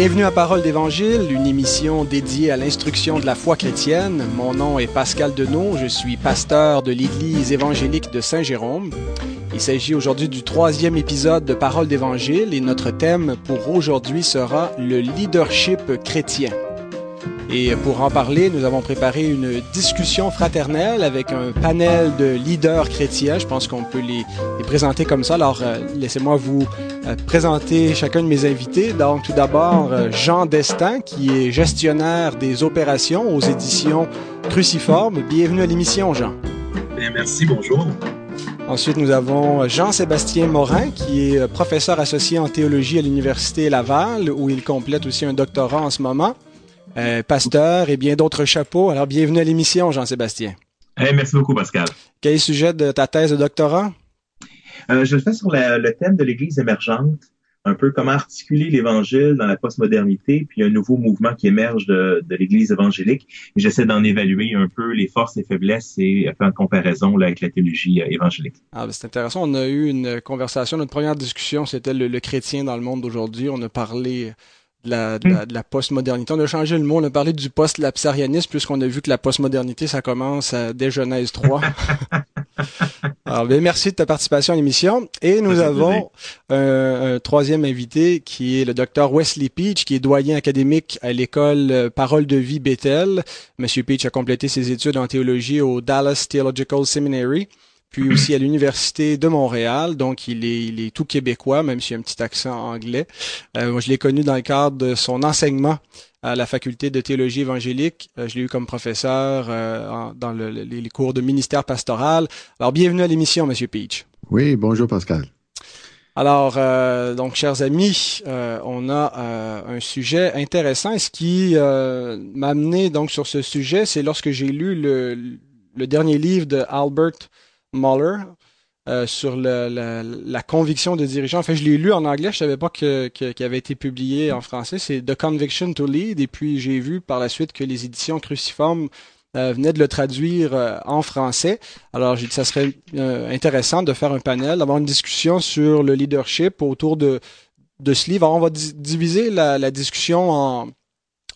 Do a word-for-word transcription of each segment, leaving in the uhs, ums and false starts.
Bienvenue à Parole d'Évangile, une émission dédiée à l'instruction de la foi chrétienne. Mon nom est Pascal Deneau, je suis pasteur de l'Église évangélique de Saint-Jérôme. Il s'agit aujourd'hui du troisième épisode de Parole d'Évangile et notre thème pour aujourd'hui sera le leadership chrétien. Et pour en parler, nous avons préparé une discussion fraternelle avec un panel de leaders chrétiens. Je pense qu'on peut les, les présenter comme ça. Alors, euh, laissez-moi vous euh, présenter chacun de mes invités. Donc, tout d'abord, euh, Jean Destin, qui est gestionnaire des opérations aux éditions Cruciformes. Bienvenue à l'émission, Jean. Bien, merci, bonjour. Ensuite, nous avons Jean-Sébastien Morin, qui est professeur associé en théologie à l'Université Laval, où il complète aussi un doctorat en ce moment. Euh, pasteur et bien d'autres chapeaux. Alors, bienvenue à l'émission, Jean-Sébastien. Hey, merci beaucoup, Pascal. Quel est le sujet de ta thèse de doctorat? Euh, je le fais sur la, le thème de l'Église émergente, un peu comment articuler l'Évangile dans la postmodernité, puis un nouveau mouvement qui émerge de, de l'Église évangélique. Et j'essaie d'en évaluer un peu les forces et faiblesses et faire une comparaison là, avec la théologie euh, évangélique. Ah, ben, c'est intéressant. On a eu une conversation. Notre première discussion, c'était le, le chrétien dans le monde d'aujourd'hui. On a parlé... De la, de, la, de la postmodernité. On a changé le mot, on a parlé du post-lapsarianisme puisqu'on a vu que la postmodernité, ça commence à, dès Genèse trois. Alors, bien, merci de ta participation à l'émission. Et nous avons un, un troisième invité qui est le docteur Wesley Peach, qui est doyen académique à l'école Parole de Vie Béthel. Monsieur Peach a complété ses études en théologie au Dallas Theological Seminary, puis aussi à l'Université de Montréal, donc il est, il est tout québécois, même s'il a un petit accent anglais. Euh, moi, je l'ai connu dans le cadre de son enseignement à la faculté de théologie évangélique. Euh, je l'ai eu comme professeur euh, en, dans le, le, les cours de ministère pastoral. Alors, bienvenue à l'émission, Monsieur Peach. Oui, bonjour Pascal. Alors, euh, donc, chers amis, euh, on a euh, un sujet intéressant. Et ce qui euh, m'a amené donc sur ce sujet, c'est lorsque j'ai lu le, le dernier livre de Albert Mohler, euh, sur le, la, la conviction de dirigeant. En fait, je l'ai lu en anglais, je savais pas que, que, qu'il avait été publié en français. C'est « The Conviction to Lead » et puis j'ai vu par la suite que les éditions Cruciformes euh, venaient de le traduire euh, en français. Alors, j'ai dit que ça serait euh, intéressant de faire un panel, d'avoir une discussion sur le leadership autour de, de ce livre. Alors, on va di- diviser la, la discussion en,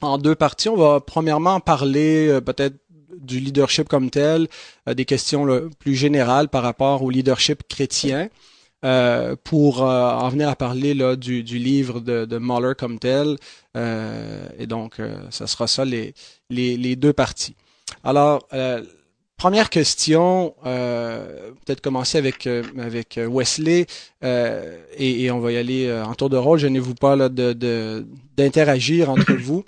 en deux parties. On va premièrement parler euh, peut-être du leadership comme tel, euh, des questions là, plus générales par rapport au leadership chrétien, euh, pour euh, en venir à parler là, du, du livre de, de Mohler comme tel. Euh, et donc, euh, ça sera ça les, les, les deux parties. Alors, euh, première question, euh, peut-être commencer avec, euh, avec Wesley, euh, et, et on va y aller euh, en tour de rôle. Gênez-vous pas là, de, de, d'interagir entre vous.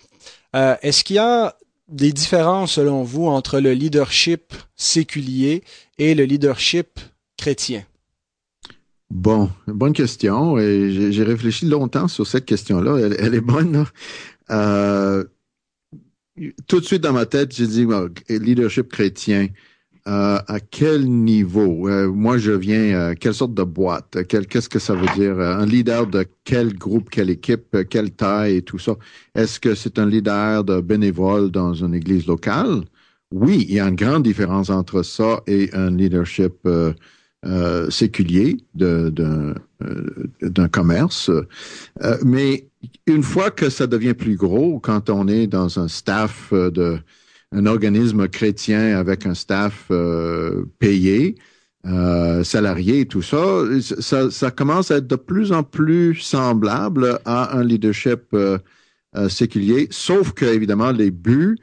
Euh, est-ce qu'il y a des différences, selon vous, entre le leadership séculier et le leadership chrétien? Bon, bonne question. Et j'ai, j'ai réfléchi longtemps sur cette question-là. Elle, elle est bonne. Euh, tout de suite dans ma tête, j'ai dit, well, leadership chrétien, euh, à quel niveau? Euh, moi, je viens, euh, quelle sorte de boîte? Quel, qu'est-ce que ça veut dire? Un leader de quel groupe, quelle équipe, quelle taille et tout ça? Est-ce que c'est un leader de bénévole dans une église locale? Oui, il y a une grande différence entre ça et un leadership euh, euh, séculier de, de, euh, d'un commerce. Euh, mais une fois que ça devient plus gros, quand on est dans un staff de... un organisme chrétien avec un staff euh, payé, euh, salarié et tout ça, ça, ça commence à être de plus en plus semblable à un leadership euh, euh, séculier, sauf que, évidemment, les buts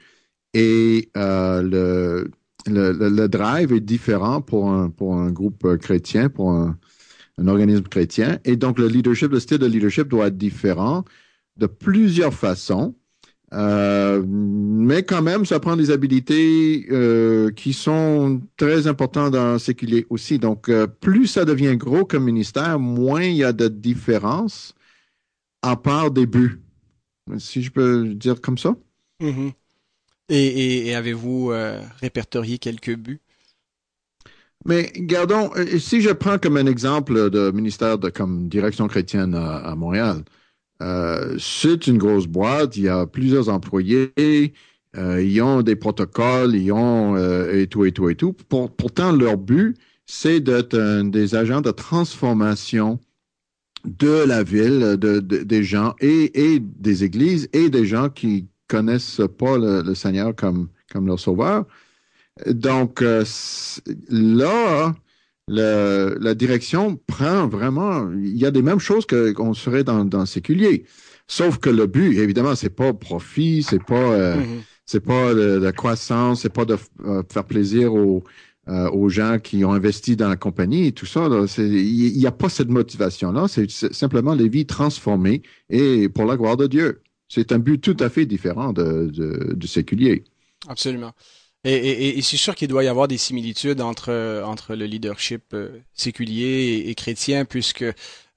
et euh, le, le, le drive est différent pour un, pour un groupe chrétien, pour un, un organisme chrétien. Et donc, le leadership, le style de leadership doit être différent de plusieurs façons. Euh, mais quand même, ça prend des habiletés euh, qui sont très importantes dans le séculier aussi. Donc, euh, plus ça devient gros comme ministère, moins il y a de différences à part des buts. Si je peux le dire comme ça. Mm-hmm. Et, et, et avez-vous euh, répertorié quelques buts? Mais gardons, si je prends comme un exemple de ministère de comme direction chrétienne à, à Montréal, Euh, c'est une grosse boîte, il y a plusieurs employés, euh, ils ont des protocoles, ils ont euh, et tout, et tout, et tout. Pour, pourtant, leur but, c'est d'être un, des agents de transformation de la ville, de, de, des gens et, et des églises et des gens qui connaissent pas le, le Seigneur comme, comme leur sauveur. Donc euh, là, le, la direction prend vraiment, il y a des mêmes choses que, qu'on serait dans, dans le séculier. Sauf que le but, évidemment, c'est pas profit, c'est pas, euh, mm-hmm. c'est pas de, de croissance, c'est pas de euh, faire plaisir aux, euh, aux gens qui ont investi dans la compagnie et tout ça. Il n'y a pas cette motivation-là. C'est, c'est simplement les vies transformées et pour la gloire de Dieu. C'est un but tout à fait différent de, de, du séculier. Absolument. Et, et, et c'est sûr qu'il doit y avoir des similitudes entre, entre le leadership séculier et, et chrétien, puisque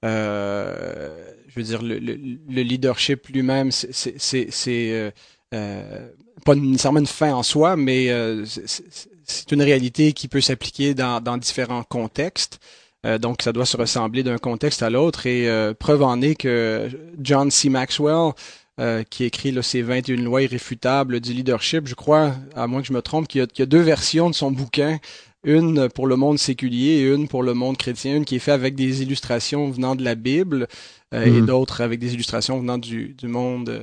Euh, je veux dire, le, le, le leadership lui-même, c'est, c'est, c'est, c'est euh, euh, pas nécessairement une fin en soi, mais euh, c'est, c'est une réalité qui peut s'appliquer dans, dans différents contextes. Euh, donc, ça doit se ressembler d'un contexte à l'autre. Et euh, preuve en est que John C. Maxwell, euh, qui écrit là, ses vingt et une lois irréfutables du leadership, je crois, à moins que je me trompe, qu'il y a, qu'il y a deux versions de son bouquin. Une pour le monde séculier et une pour le monde chrétien, une qui est faite avec des illustrations venant de la Bible euh, mmh. et d'autres avec des illustrations venant du, du monde euh,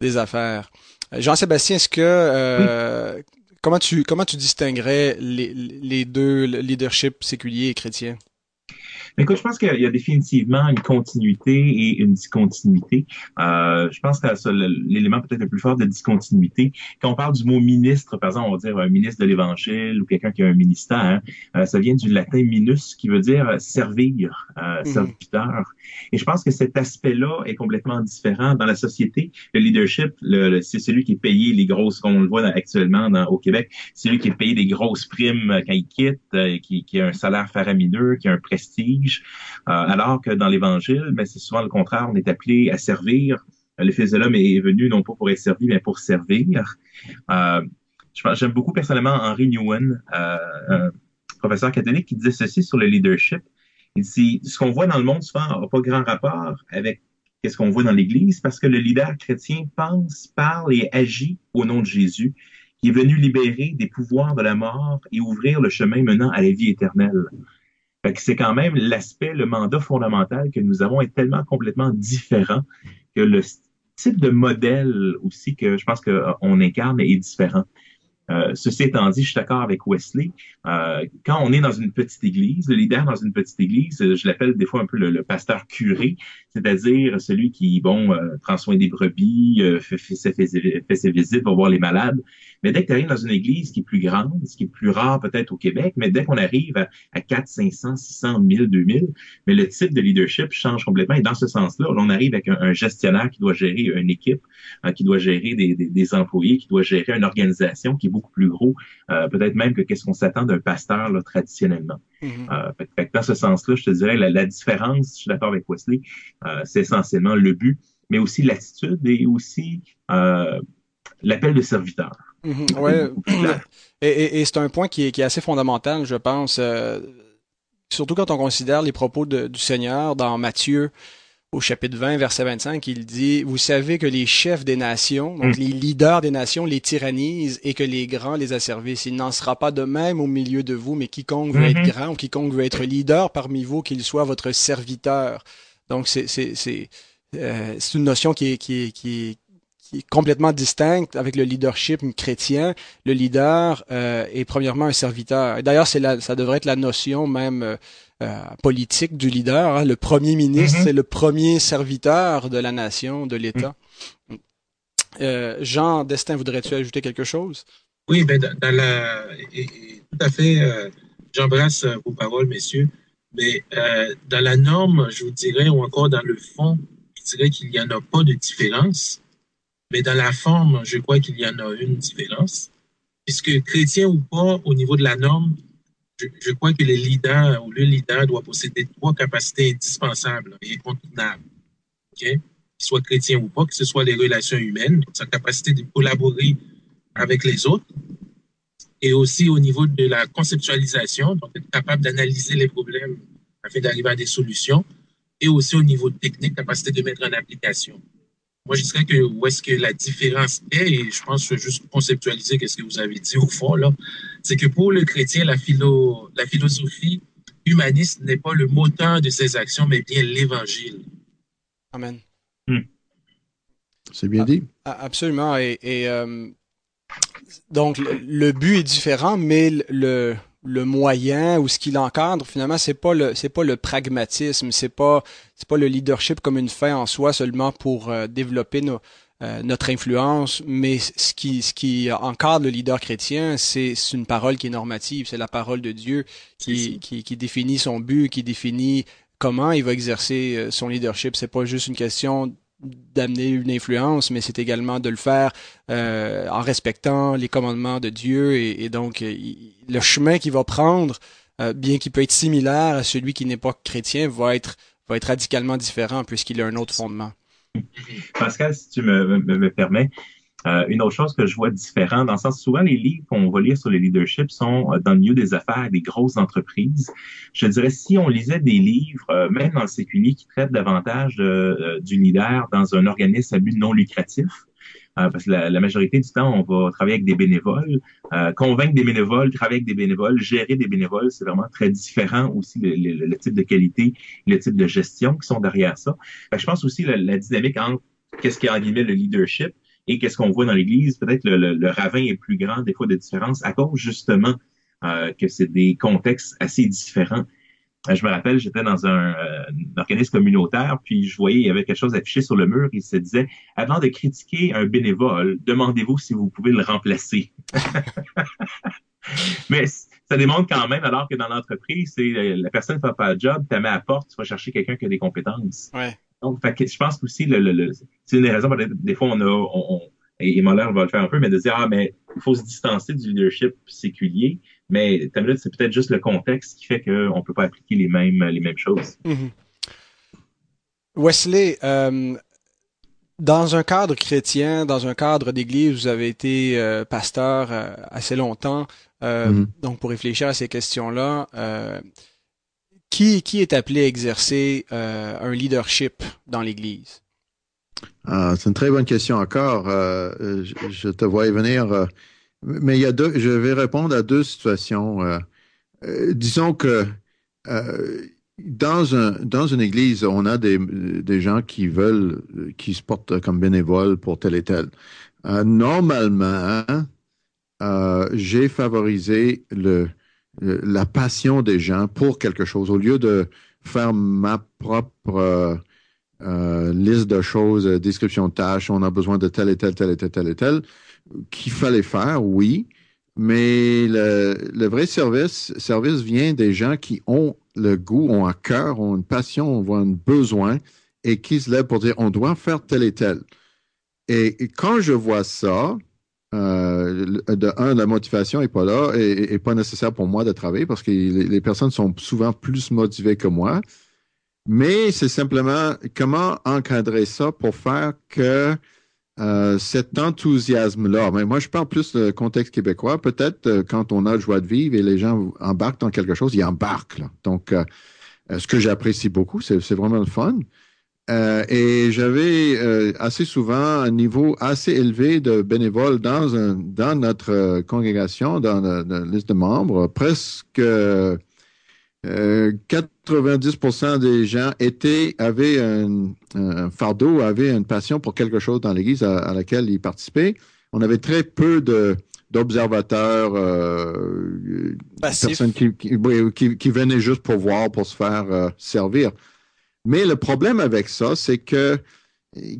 des affaires. Euh, Jean-Sébastien, est-ce que euh, mmh. comment tu comment tu distinguerais les, les deux, le leadership séculier et chrétien? Écoute, je pense qu'il y a définitivement une continuité et une discontinuité. Euh, je pense que c'est l'élément peut-être le plus fort de discontinuité. Quand on parle du mot ministre, par exemple, on va dire un ministre de l'Évangile ou quelqu'un qui a un ministère, euh, ça vient du latin minus, qui veut dire servir, euh, serviteur. Et je pense que cet aspect-là est complètement différent dans la société. Le leadership, le, le, c'est celui qui est payé les grosses, on le voit dans, actuellement dans, au Québec, c'est celui qui est payé des grosses primes quand il quitte, euh, qui, qui a un salaire faramineux, qui a un prestige. Euh, alors que dans l'Évangile, ben, c'est souvent le contraire, on est appelé à servir. Le Fils de l'homme est venu non pas pour être servi, mais pour servir. Euh, j'aime beaucoup personnellement Henri Nouwen, euh, euh, professeur catholique, qui disait ceci sur le leadership. Il dit, ce qu'on voit dans le monde souvent n'a pas grand rapport avec ce qu'on voit dans l'Église, parce que le leader chrétien pense, parle et agit au nom de Jésus, qui est venu libérer des pouvoirs de la mort et ouvrir le chemin menant à la vie éternelle. Fait que c'est quand même l'aspect, le mandat fondamental que nous avons est tellement complètement différent que le type de modèle aussi que je pense qu'on incarne est différent. Euh, ceci étant dit, je suis d'accord avec Wesley. Euh, quand on est dans une petite église, le leader dans une petite église, je l'appelle des fois un peu le, le pasteur curé, c'est-à-dire celui qui, bon, euh, prend soin des brebis, euh, fait, fait, fait, ses, fait ses visites, va voir les malades. Mais dès que tu arrives dans une église qui est plus grande, ce qui est plus rare peut-être au Québec, mais dès qu'on arrive à, à quatre, cinq cents, six cents, mille, deux mille, mais le type de leadership change complètement. Et dans ce sens-là, on arrive avec un, un gestionnaire qui doit gérer une équipe, hein, qui doit gérer des, des, des employés, qui doit gérer une organisation qui est beaucoup plus gros, euh, peut-être même que qu'est-ce qu'on s'attend d'un pasteur là, traditionnellement. Mm-hmm. Euh, fait, fait, dans ce sens-là, je te dirais, la, la différence, je suis d'accord avec Wesley, euh, c'est essentiellement le but, mais aussi l'attitude et aussi euh, l'appel de serviteur. Mm-hmm. Ouais. et, et, et c'est un point qui est, qui est assez fondamental, je pense, euh, surtout quand on considère les propos de, du Seigneur dans Matthieu, au chapitre vingt, verset vingt-cinq, il dit « Vous savez que les chefs des nations, donc les leaders des nations, les tyrannisent et que les grands les asservissent. Il n'en sera pas de même au milieu de vous, mais quiconque veut être grand ou quiconque veut être leader parmi vous, qu'il soit votre serviteur. » Donc, c'est, c'est, c'est, euh, c'est une notion qui est, qui est, qui est, qui est complètement distincte avec le leadership chrétien. Le leader euh, est premièrement un serviteur. Et d'ailleurs, c'est la, ça devrait être la notion même... Euh, politique du leader, hein. Le premier ministre, mm-hmm. c'est le premier serviteur de la nation, de l'État. Mm-hmm. Euh, Jean Destin, voudrais-tu ajouter quelque chose? Oui, ben dans, dans la, et, et, tout à fait, euh, j'embrasse vos paroles, messieurs, mais euh, dans la norme, je vous dirais, ou encore dans le fond, je dirais qu'il n'y en a pas de différence, mais dans la forme, je crois qu'il y en a une différence, puisque chrétien ou pas, au niveau de la norme, Je, je crois que les leaders ou le leader doit posséder trois capacités indispensables et incontournables, okay? Qu'il soit chrétien ou pas, que ce soit les relations humaines, sa capacité de collaborer avec les autres, et aussi au niveau de la conceptualisation, donc être capable d'analyser les problèmes afin d'arriver à des solutions, et aussi au niveau technique, capacité de mettre en application. Moi, je dirais que où est-ce que la différence est, et je pense que je vais juste conceptualiser ce que vous avez dit au fond, là, c'est que pour le chrétien, la, philo, la philosophie humaniste n'est pas le moteur de ses actions, mais bien l'Évangile. Amen. Hmm. C'est bien dit. Absolument. Et, et euh, donc, le, le but est différent, mais le, le moyen ou ce qui l'encadre, finalement, c'est pas le, c'est pas le pragmatisme, c'est pas, c'est pas le leadership comme une fin en soi seulement pour euh, développer nos, euh, notre influence, mais ce qui, ce qui encadre le leader chrétien, c'est, c'est une parole qui est normative, c'est la parole de Dieu qui, qui, qui définit son but, qui définit comment il va exercer son leadership. C'est pas juste une question d'amener une influence, mais c'est également de le faire euh, en respectant les commandements de Dieu. Et, et donc, il, le chemin qu'il va prendre, euh, bien qu'il peut être similaire à celui qui n'est pas chrétien, va être, va être radicalement différent puisqu'il a un autre fondement. Pascal, si tu me, me, me permets, euh, une autre chose que je vois différente, dans le sens, souvent les livres qu'on va lire sur le leadership sont dans le milieu des affaires, des grosses entreprises. Je dirais, si on lisait des livres, euh, même dans le séculier, qui traitent davantage euh, du leader dans un organisme à but non lucratif, euh, parce que la, la majorité du temps, on va travailler avec des bénévoles, euh, convaincre des bénévoles, travailler avec des bénévoles, gérer des bénévoles, c'est vraiment très différent aussi le, le, le type de qualité, le type de gestion qui sont derrière ça. Fait que je pense aussi la, la dynamique entre qu'est-ce qui est en guillemets le leadership et qu'est-ce qu'on voit dans l'Église, peut-être le, le, le ravin est plus grand des fois de différence à cause justement euh, que c'est des contextes assez différents. Euh, je me rappelle, j'étais dans un, euh, un organisme communautaire, puis je voyais il y avait quelque chose affiché sur le mur et il se disait « Avant de critiquer un bénévole, demandez-vous si vous pouvez le remplacer. » Mais ça démontre quand même, alors que dans l'entreprise, c'est euh, la personne ne fait pas le job, tu la mets à la porte, tu vas chercher quelqu'un qui a des compétences. Ouais. Donc, fait que je pense qu'aussi, le, le, le, c'est une des raisons pour lesquelles des fois, on a, on, on, et Mohler va le faire un peu, mais de dire, ah, mais il faut se distancer du leadership séculier, mais c'est peut-être juste le contexte qui fait qu'on ne peut pas appliquer les mêmes, les mêmes choses. Mm-hmm. Wesley, euh, dans un cadre chrétien, dans un cadre d'église, vous avez été euh, pasteur euh, assez longtemps, euh, mm-hmm. donc pour réfléchir à ces questions-là, euh, Qui, qui est appelé à exercer euh, un leadership dans l'Église? Ah, c'est une très bonne question encore. Euh, je, je te vois y venir. Euh, mais il y a deux, je vais répondre à deux situations. Euh, euh, disons que euh, dans, un, dans une Église, on a des, des gens qui veulent, qui se portent comme bénévoles pour tel et tel. Euh, normalement, euh, j'ai favorisé le... la passion des gens pour quelque chose, au lieu de faire ma propre euh, euh, liste de choses, description de tâches, on a besoin de tel et tel, tel et tel, tel et tel, qu'il fallait faire, oui, mais le, le vrai service, service vient des gens qui ont le goût, ont un cœur, ont une passion, ont un besoin, et qui se lèvent pour dire, on doit faire tel et tel. Et, et quand je vois ça, Euh, de un, la motivation n'est pas là et, et pas nécessaire pour moi de travailler parce que les, les personnes sont souvent plus motivées que moi. Mais c'est simplement comment encadrer ça pour faire que euh, cet enthousiasme-là, mais moi je parle plus du contexte québécois, peut-être euh, quand on a la joie de vivre et les gens embarquent dans quelque chose, ils embarquent. Là. Donc, euh, ce que j'apprécie beaucoup, c'est, c'est vraiment le fun. Euh, et j'avais euh, assez souvent un niveau assez élevé de bénévoles dans, un, dans notre congrégation, dans la, la liste de membres. Presque euh, quatre-vingt-dix pour cent des gens étaient, avaient un, un fardeau, avaient une passion pour quelque chose dans l'Église à, à laquelle ils participaient. On avait très peu de, d'observateurs, euh, personnes qui, qui, qui, qui venaient juste pour voir, pour se faire euh, servir. Mais le problème avec ça, c'est que,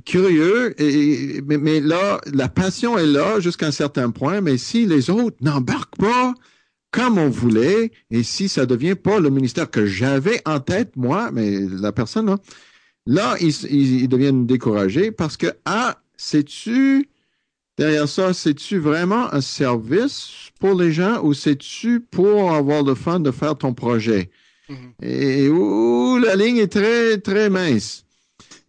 curieux, et, mais, mais là, la passion est là jusqu'à un certain point, mais si les autres n'embarquent pas comme on voulait, et si ça ne devient pas le ministère que j'avais en tête, moi, mais la personne, là, là ils, ils, ils deviennent découragés parce que, ah, sais-tu, derrière ça, c'est-tu vraiment un service pour les gens ou c'est-tu pour avoir le fun de faire ton projet? Et où la ligne est très, très mince.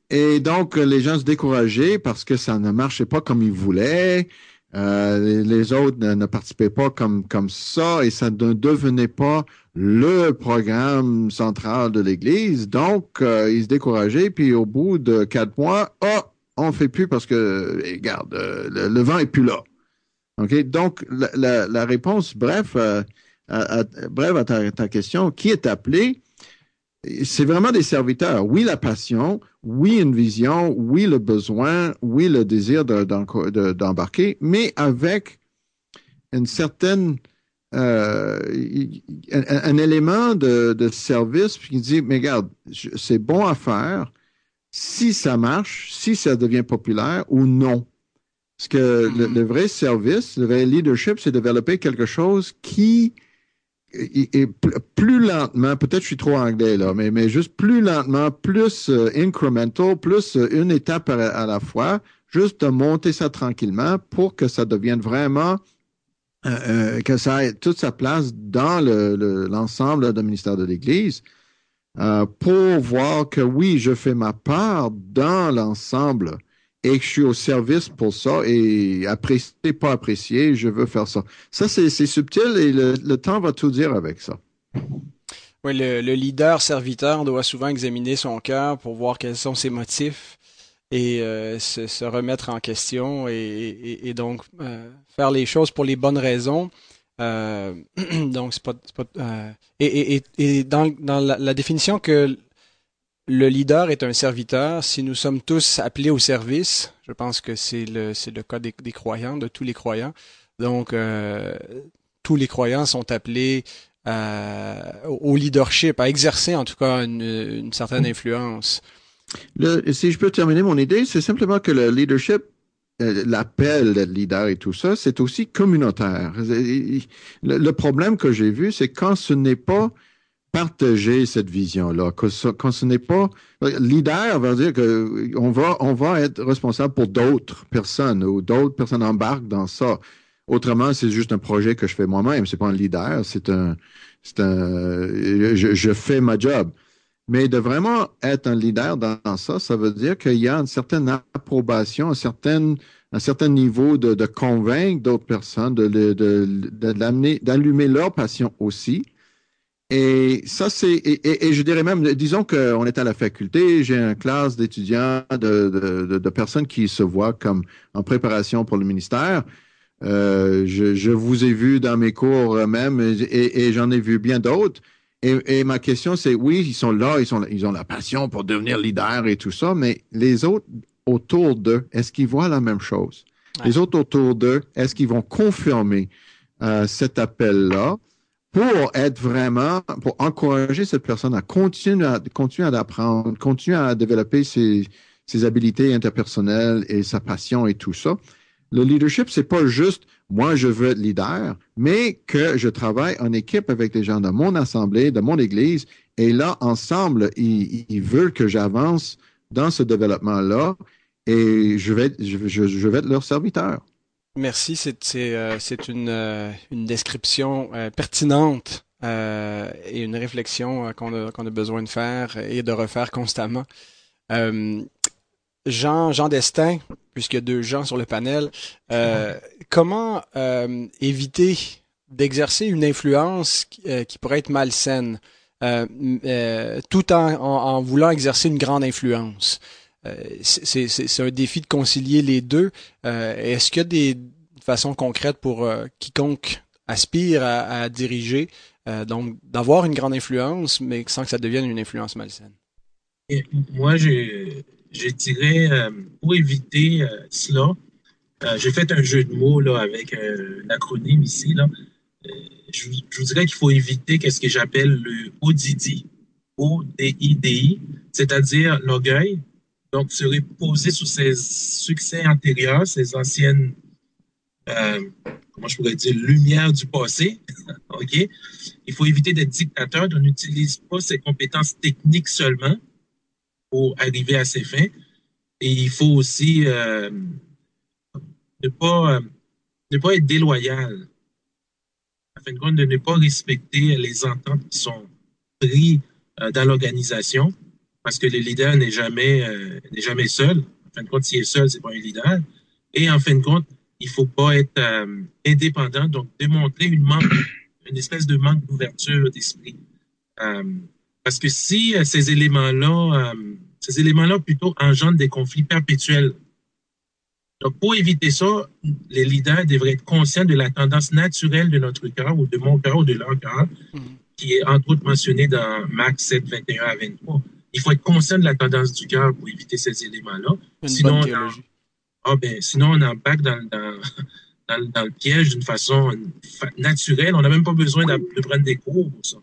Et donc, les gens se décourageaient parce que ça ne marchait pas comme ils voulaient. Euh, les, les autres ne, ne participaient pas comme, comme ça et ça ne devenait pas le programme central de l'Église. Donc, euh, ils se décourageaient. Puis, au bout de quatre mois, oh, on ne fait plus parce que, regarde, le, le vent n'est plus là. Okay? Donc, la, la, la réponse, bref... Euh, à, à, bref, à ta, ta question, qui est appelé, c'est vraiment des serviteurs. Oui, la passion, oui, une vision, oui, le besoin, oui, le désir de, de, de, d'embarquer, mais avec une certaine... Euh, un, un élément de, de service qui dit, mais regarde, je, c'est bon à faire si ça marche, si ça devient populaire ou non. Parce que le, le vrai service, le vrai leadership, c'est développer quelque chose qui est, est plus lentement, peut-être je suis trop anglais là, mais, mais juste plus lentement, plus euh, incremental, plus euh, une étape à, à la fois, juste de monter ça tranquillement pour que ça devienne vraiment... Euh, que ça ait toute sa place dans le, le, l'ensemble du ministère de l'Église euh, pour voir que oui, je fais ma part dans l'ensemble et que je suis au service pour ça et apprécié, pas apprécié, je veux faire ça. Ça, c'est, c'est subtil et le, le temps va tout dire avec ça. Oui, le, le leader serviteur doit souvent examiner son cœur pour voir quels sont ses motifs et euh, se, se remettre en question et, et, et donc euh, faire les choses pour les bonnes raisons. Euh, donc c'est pas, c'est pas euh, et, et, et dans, dans la, la définition que le leader est un serviteur, si nous sommes tous appelés au service, je pense que c'est le, c'est le cas des, des croyants, de tous les croyants. Donc euh, tous les croyants sont appelés à, au leadership, à exercer en tout cas une, une certaine influence. Le, si je peux terminer mon idée, c'est simplement que le leadership, euh, l'appel leader et tout ça, c'est aussi communautaire. Le, le problème que j'ai vu, c'est quand ce n'est pas partagé, cette vision-là, quand ce, quand ce n'est pas... Leader veut dire qu'on va, on va être responsable pour d'autres personnes ou d'autres personnes embarquent dans ça. Autrement, c'est juste un projet que je fais moi-même, c'est pas un leader, c'est un... c'est un je, je fais ma job. Mais de vraiment être un leader dans ça, ça veut dire qu'il y a une certaine approbation, un certain, un certain niveau de, de convaincre d'autres personnes, de, de, de, de l'amener, d'allumer leur passion aussi. Et ça, c'est, et, et, et je dirais même, disons qu'on est à la faculté, j'ai une classe d'étudiants, de, de, de, de personnes qui se voient comme en préparation pour le ministère. Euh, je, je vous ai vu dans mes cours même et, et j'en ai vu bien d'autres. Et, et ma question, c'est, oui, ils sont là, ils, sont, ils ont la passion pour devenir leader et tout ça, mais les autres autour d'eux, est-ce qu'ils voient la même chose? Ouais. Les autres autour d'eux, est-ce qu'ils vont confirmer euh, cet appel-là pour être vraiment, pour encourager cette personne à continuer à, continuer à apprendre, continuer à développer ses, ses habiletés interpersonnelles et sa passion et tout ça? Le leadership, c'est pas juste « moi, je veux être leader », mais que je travaille en équipe avec les gens de mon assemblée, de mon église, et là, ensemble, ils, ils veulent que j'avance dans ce développement-là, et je vais, je, je, je vais être leur serviteur. Merci, c'est, c'est, euh, c'est une, euh, une description euh, pertinente euh, et une réflexion euh, qu'on a, qu'on a besoin de faire et de refaire constamment. Euh, Jean, Jean Destin, puisqu'il y a deux gens sur le panel, euh, comment euh, éviter d'exercer une influence qui, euh, qui pourrait être malsaine, euh, euh, tout en, en, en voulant exercer une grande influence? Euh, c'est, c'est, c'est un défi de concilier les deux. Euh, est-ce qu'il y a des façons concrètes pour euh, quiconque aspire à, à diriger, euh, donc d'avoir une grande influence, mais sans que ça devienne une influence malsaine? Et moi, j'ai... Je dirais, euh, pour éviter euh, cela, euh, j'ai fait un jeu de mots là, avec euh, l'acronyme ici. Là. Euh, je, je vous dirais qu'il faut éviter ce que j'appelle le O D I D I, O D I D I, c'est-à-dire l'orgueil. Donc, se reposer sur ses succès antérieurs, ses anciennes, euh, comment je pourrais dire, lumières du passé. Okay? Il faut éviter d'être dictateur. On n'utilise pas ses compétences techniques seulement pour arriver à ses fins. Et il faut aussi euh, ne, pas, euh, ne pas être déloyal. Afin de compte, de ne pas respecter les ententes qui sont prises euh, dans l'organisation, parce que le leader n'est jamais, euh, n'est jamais seul. En fin de compte, s'il est seul, c'est pas un leader. Et en fin de compte, il faut pas être euh, indépendant, donc démontrer une, manque, une espèce de manque d'ouverture d'esprit. Euh, Parce que si euh, ces éléments-là, euh, ces éléments-là plutôt engendrent des conflits perpétuels. Donc, pour éviter ça, les leaders devraient être conscients de la tendance naturelle de notre cœur, ou de mon cœur, ou de leur cœur, mm-hmm. qui est entre autres mentionné dans Marc sept, vingt et un à vingt-trois. Il faut être conscient de la tendance du cœur pour éviter ces éléments-là. Une sinon, bonne théologie. On en, oh ben, sinon, on embarque dans, dans, dans, dans le piège d'une façon naturelle. On n'a même pas besoin de, de prendre des cours pour ça.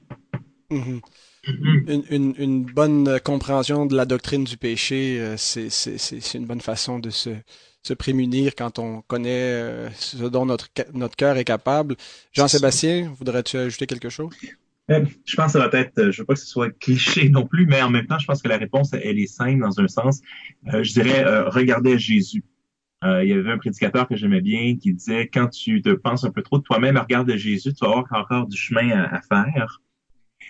Mm-hmm. Mm-hmm. Une, une, une bonne compréhension de la doctrine du péché, c'est, c'est, c'est, c'est une bonne façon de se... se prémunir quand on connaît ce dont notre, notre cœur est capable. Jean-Sébastien, voudrais-tu ajouter quelque chose? Euh, je pense que ça va être, je ne veux pas que ce soit cliché non plus, mais en même temps, je pense que la réponse, elle est simple dans un sens. Euh, je dirais, euh, regardez Jésus. Euh, il y avait un prédicateur que j'aimais bien qui disait, quand tu te penses un peu trop de toi-même, regarde Jésus, tu vas avoir encore du chemin à, à faire.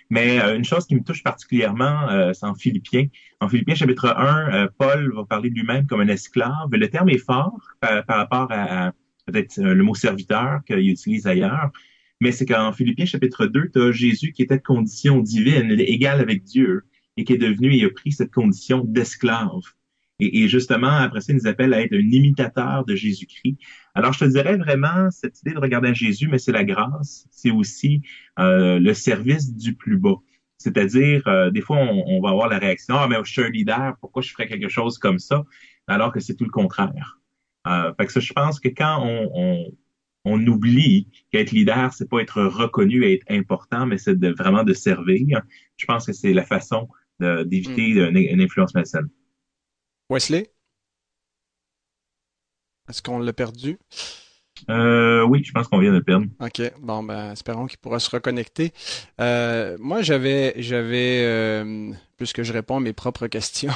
Mais euh, une chose qui me touche particulièrement, euh, c'est en Philippiens. En Philippiens, chapitre un, euh, Paul va parler de lui-même comme un esclave. Le terme est fort par, par rapport à, à peut-être le mot « serviteur » qu'il utilise ailleurs. Mais c'est qu'en Philippiens, chapitre deux, tu as Jésus qui était de condition divine, égal avec Dieu, et qui est devenu et a pris cette condition d'esclave. Et, et justement, après ça, il nous appelle à être un imitateur de Jésus-Christ. Alors, je te dirais vraiment, cette idée de regarder à Jésus, mais c'est la grâce, c'est aussi euh, le service du plus bas. C'est-à-dire, euh, des fois, on, on va avoir la réaction « Ah, mais je suis un leader, pourquoi je ferais quelque chose comme ça? » Alors que c'est tout le contraire. Euh, fait que ça, je pense que quand on, on, on oublie qu'être leader, c'est pas être reconnu et être important, mais c'est de, vraiment de servir, je pense que c'est la façon de, d'éviter mmh. une, une influence malsaine. Wesley? Est-ce qu'on l'a perdu? Euh, oui, je pense qu'on vient de le perdre. OK. Bon, ben, espérons qu'il pourra se reconnecter. Euh, moi, j'avais, j'avais euh, puisque je réponds à mes propres questions,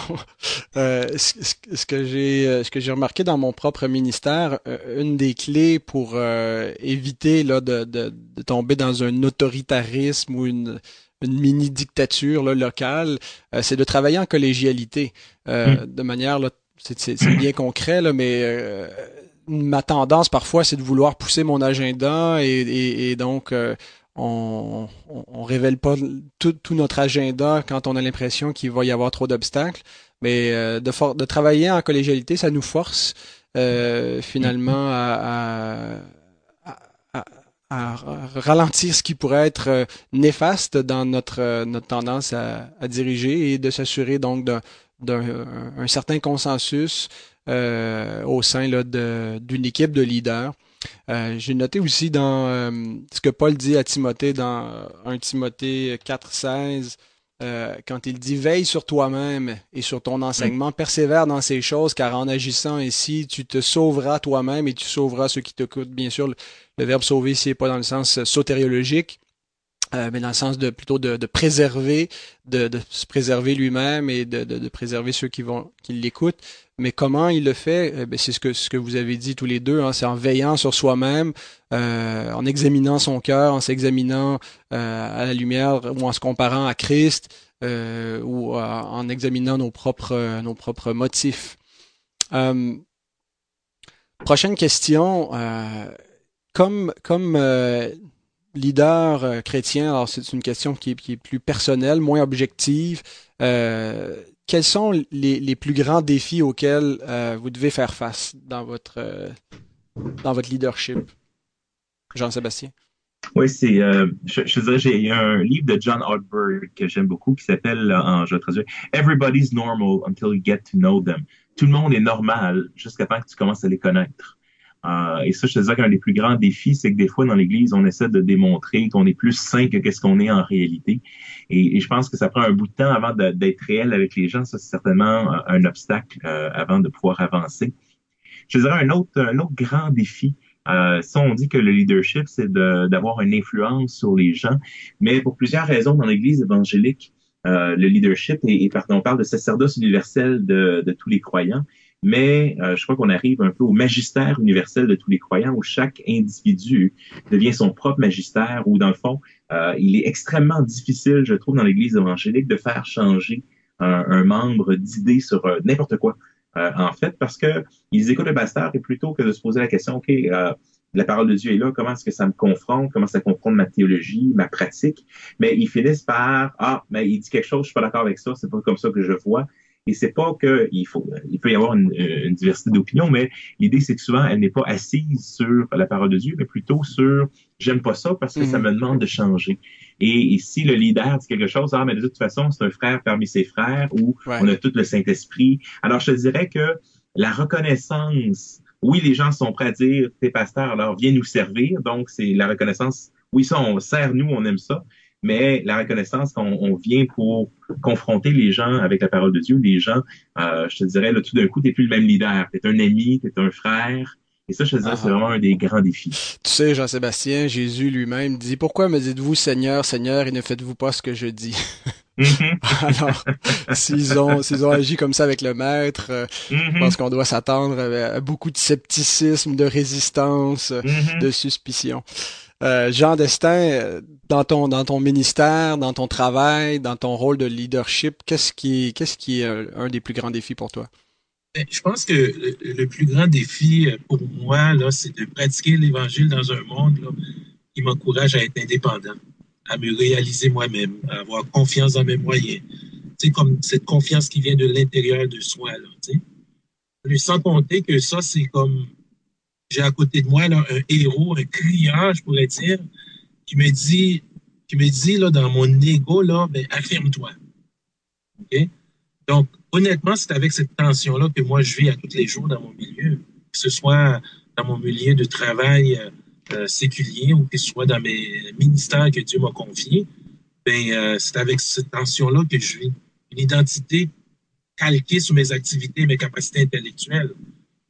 euh, ce, ce, que j'ai, ce que j'ai remarqué dans mon propre ministère, euh, une des clés pour euh, éviter là, de, de, de tomber dans un autoritarisme ou une... une mini-dictature là, locale, euh, c'est de travailler en collégialité. Euh, mm. De manière, là, c'est, c'est, c'est bien concret, là, mais euh, ma tendance parfois, c'est de vouloir pousser mon agenda et, et, et donc euh, on, on, on révèle pas tout, tout notre agenda quand on a l'impression qu'il va y avoir trop d'obstacles. Mais euh, de, for- de travailler en collégialité, ça nous force euh, finalement à... à, à, à à ralentir ce qui pourrait être néfaste dans notre, notre tendance à, à diriger et de s'assurer donc d'un, d'un un certain consensus euh, au sein là, de, d'une équipe de leaders. Euh, j'ai noté aussi dans euh, ce que Paul dit à Timothée dans un Timothée quatre seize, euh, quand il dit « Veille sur toi-même et sur ton enseignement, persévère dans ces choses, car en agissant ainsi, tu te sauveras toi-même et tu sauveras ceux qui t'écoutent. » Bien sûr, le, le verbe « sauver » ici n'est pas dans le sens sotériologique, euh, mais dans le sens de plutôt de, de préserver, de, de se préserver lui-même et de, de, de préserver ceux qui vont qui l'écoutent. Mais comment il le fait? Eh bien, c'est ce que ce que vous avez dit tous les deux, hein, c'est en veillant sur soi-même, euh, en examinant son cœur, en s'examinant euh, à la lumière ou en se comparant à Christ euh, ou à, en examinant nos propres nos propres motifs. Euh, prochaine question. Euh, comme comme euh, leader euh, chrétien, alors c'est une question qui est, qui est plus personnelle, moins objective. Euh, Quels sont les, les plus grands défis auxquels euh, vous devez faire face dans votre, euh, dans votre leadership? Jean-Sébastien? Oui, c'est, euh, je, je dirais, j'ai un livre de John Ortberg que j'aime beaucoup qui s'appelle, en, je vais traduire, Everybody's Normal Until You Get to Know Them. Tout le monde est normal jusqu'à temps que tu commences à les connaître. Euh, et ça, je te dirais qu'un des plus grands défis, c'est que des fois, dans l'Église, on essaie de démontrer qu'on est plus saint que qu'est-ce qu'on est en réalité. Et, et je pense que ça prend un bout de temps avant de, d'être réel avec les gens. Ça, c'est certainement un, un obstacle euh, avant de pouvoir avancer. Je te dirais un autre, un autre grand défi. Euh, ça, on dit que le leadership, c'est de, d'avoir une influence sur les gens. Mais pour plusieurs raisons, dans l'Église évangélique, euh, le leadership, et, et pardon, on parle de sacerdoce universel de, de tous les croyants. Mais euh, je crois qu'on arrive un peu au magistère universel de tous les croyants, où chaque individu devient son propre magistère, où dans le fond, euh, il est extrêmement difficile, je trouve, dans l'Église évangélique, de faire changer un, un membre d'idées sur euh, n'importe quoi, euh, en fait, parce que ils écoutent le pasteur et plutôt que de se poser la question, OK, euh, la parole de Dieu est là, comment est-ce que ça me confronte, comment ça confronte ma théologie, ma pratique, mais ils finissent par, ah, mais il dit quelque chose, je suis pas d'accord avec ça, c'est pas comme ça que je vois. Et c'est pas que il faut, il peut y avoir une, une diversité d'opinions, mais l'idée, c'est que souvent, elle n'est pas assise sur la parole de Dieu, mais plutôt sur « j'aime pas ça parce que mm. ça me demande de changer ». Et, et si le leader dit quelque chose, « ah, mais de toute façon, c'est un frère parmi ses frères » ou ouais. « on a tout le Saint-Esprit ». Alors, je te dirais que la reconnaissance, oui, les gens sont prêts à dire « t'es pasteur, alors viens nous servir ». Donc, c'est la reconnaissance, oui, ça, on sert, nous, on aime ça. Mais la reconnaissance qu'on on vient pour confronter les gens avec la parole de Dieu, les gens, euh, je te dirais, là, tout d'un coup, t'es plus le même leader. T'es un ami, t'es un frère. Et ça, je te dirais, ah, c'est vraiment un des grands défis. Tu sais, Jean-Sébastien, Jésus lui-même dit « Pourquoi me dites-vous, Seigneur, Seigneur, et ne faites-vous pas ce que je dis? » Mm-hmm. Alors, s'ils ont, s'ils ont agi comme ça avec le maître, euh, mm-hmm. je pense qu'on doit s'attendre à, à beaucoup de scepticisme, de résistance, mm-hmm. de suspicion. Euh, Jean Destin, dans ton dans ton ministère, dans ton travail, dans ton rôle de leadership, qu'est-ce qui qu'est-ce qui est un des plus grands défis pour toi? Je pense que le, le plus grand défi pour moi là, c'est de pratiquer l'Évangile dans un monde là, qui m'encourage à être indépendant, à me réaliser moi-même, à avoir confiance dans mes moyens. C'est comme cette confiance qui vient de l'intérieur de soi là. T'sais. Sans compter que ça, c'est comme j'ai à côté de moi là, un héros, un crieur, je pourrais dire, qui me dit, qui me dit là, dans mon ego, là, ben, affirme-toi. Okay? Donc, honnêtement, c'est avec cette tension-là que moi, je vis à tous les jours dans mon milieu, que ce soit dans mon milieu de travail euh, séculier ou que ce soit dans mes ministères que Dieu m'a confiés, ben, euh, c'est avec cette tension-là que je vis. Une identité calquée sur mes activités, mes capacités intellectuelles.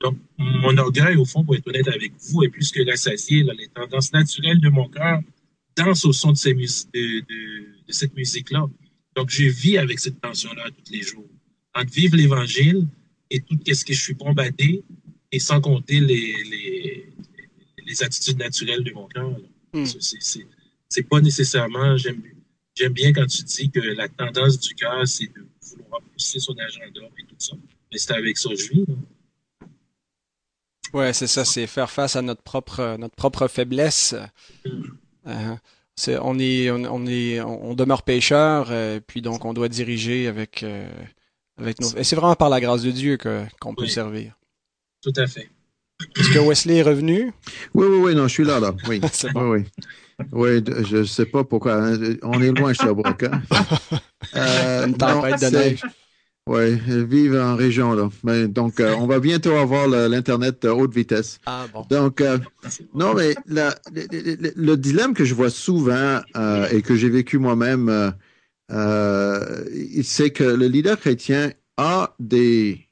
Donc, mon orgueil, au fond, pour être honnête avec vous, est plus que rassasié. Là, les tendances naturelles de mon cœur dansent au son de, ces mus- de, de, de cette musique-là. Donc, je vis avec cette tension-là tous les jours. Entre vivre l'Évangile et tout ce que je suis bombardé, et sans compter les, les, les attitudes naturelles de mon cœur. Mm. C'est, c'est, c'est pas nécessairement... J'aime, j'aime bien quand tu dis que la tendance du cœur, c'est de vouloir pousser son agenda et tout ça. Mais c'est avec ça que je vis, là. Ouais, c'est ça, c'est faire face à notre propre notre propre faiblesse. Euh, c'est on est on, on est on demeure pécheur, euh, puis donc on doit diriger avec euh, avec nos. Et c'est vraiment par la grâce de Dieu que qu'on peut oui. servir. Tout à fait. Est-ce que Wesley est revenu? Oui, oui, oui, non, je suis là, là. Oui, c'est bon. Oui, oui. Oui, je sais pas pourquoi. On est loin, Sherbrooke. Hein? euh, Une tempête non, de neige. Oui, vivent en région, là. Mais, donc, euh, on va bientôt avoir le, l'Internet haute vitesse. Ah bon. Donc, euh, non, mais la, le, le, le dilemme que je vois souvent euh, et que j'ai vécu moi-même, euh, euh, c'est que le leader chrétien a des,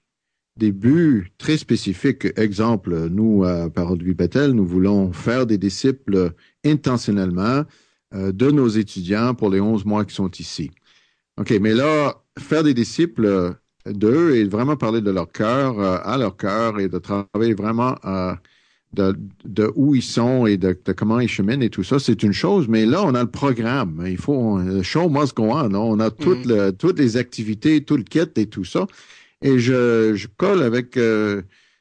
des buts très spécifiques. Exemple, nous, à Parole de Vie Béthel, nous voulons faire des disciples intentionnellement euh, de nos étudiants pour les onze mois qui sont ici. OK, mais là, faire des disciples d'eux et vraiment parler de leur cœur euh, à leur cœur et de travailler vraiment euh, de, de où ils sont et de, de comment ils cheminent et tout ça, c'est une chose, mais là, on a le programme. Il faut « show must go on ». On a toutes, mm-hmm. le, toutes les activités, tout le kit et tout ça. Et je, je colle avec euh,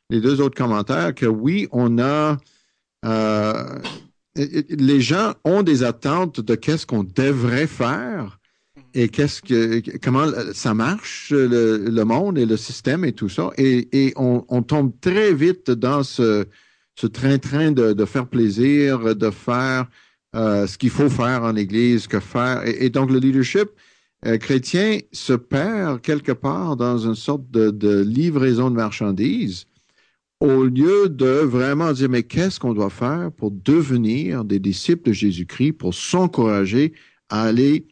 les deux autres commentaires que oui, on a... Euh, les gens ont des attentes de qu'est-ce qu'on devrait faire. Et qu'est-ce que, comment ça marche, le, le monde et le système et tout ça. Et, et on, on tombe très vite dans ce, ce train-train de, de faire plaisir, de faire euh, ce qu'il faut faire en Église, que faire. Et, et donc, le leadership euh, chrétien se perd quelque part dans une sorte de, de livraison de marchandises au lieu de vraiment dire, mais qu'est-ce qu'on doit faire pour devenir des disciples de Jésus-Christ, pour s'encourager à aller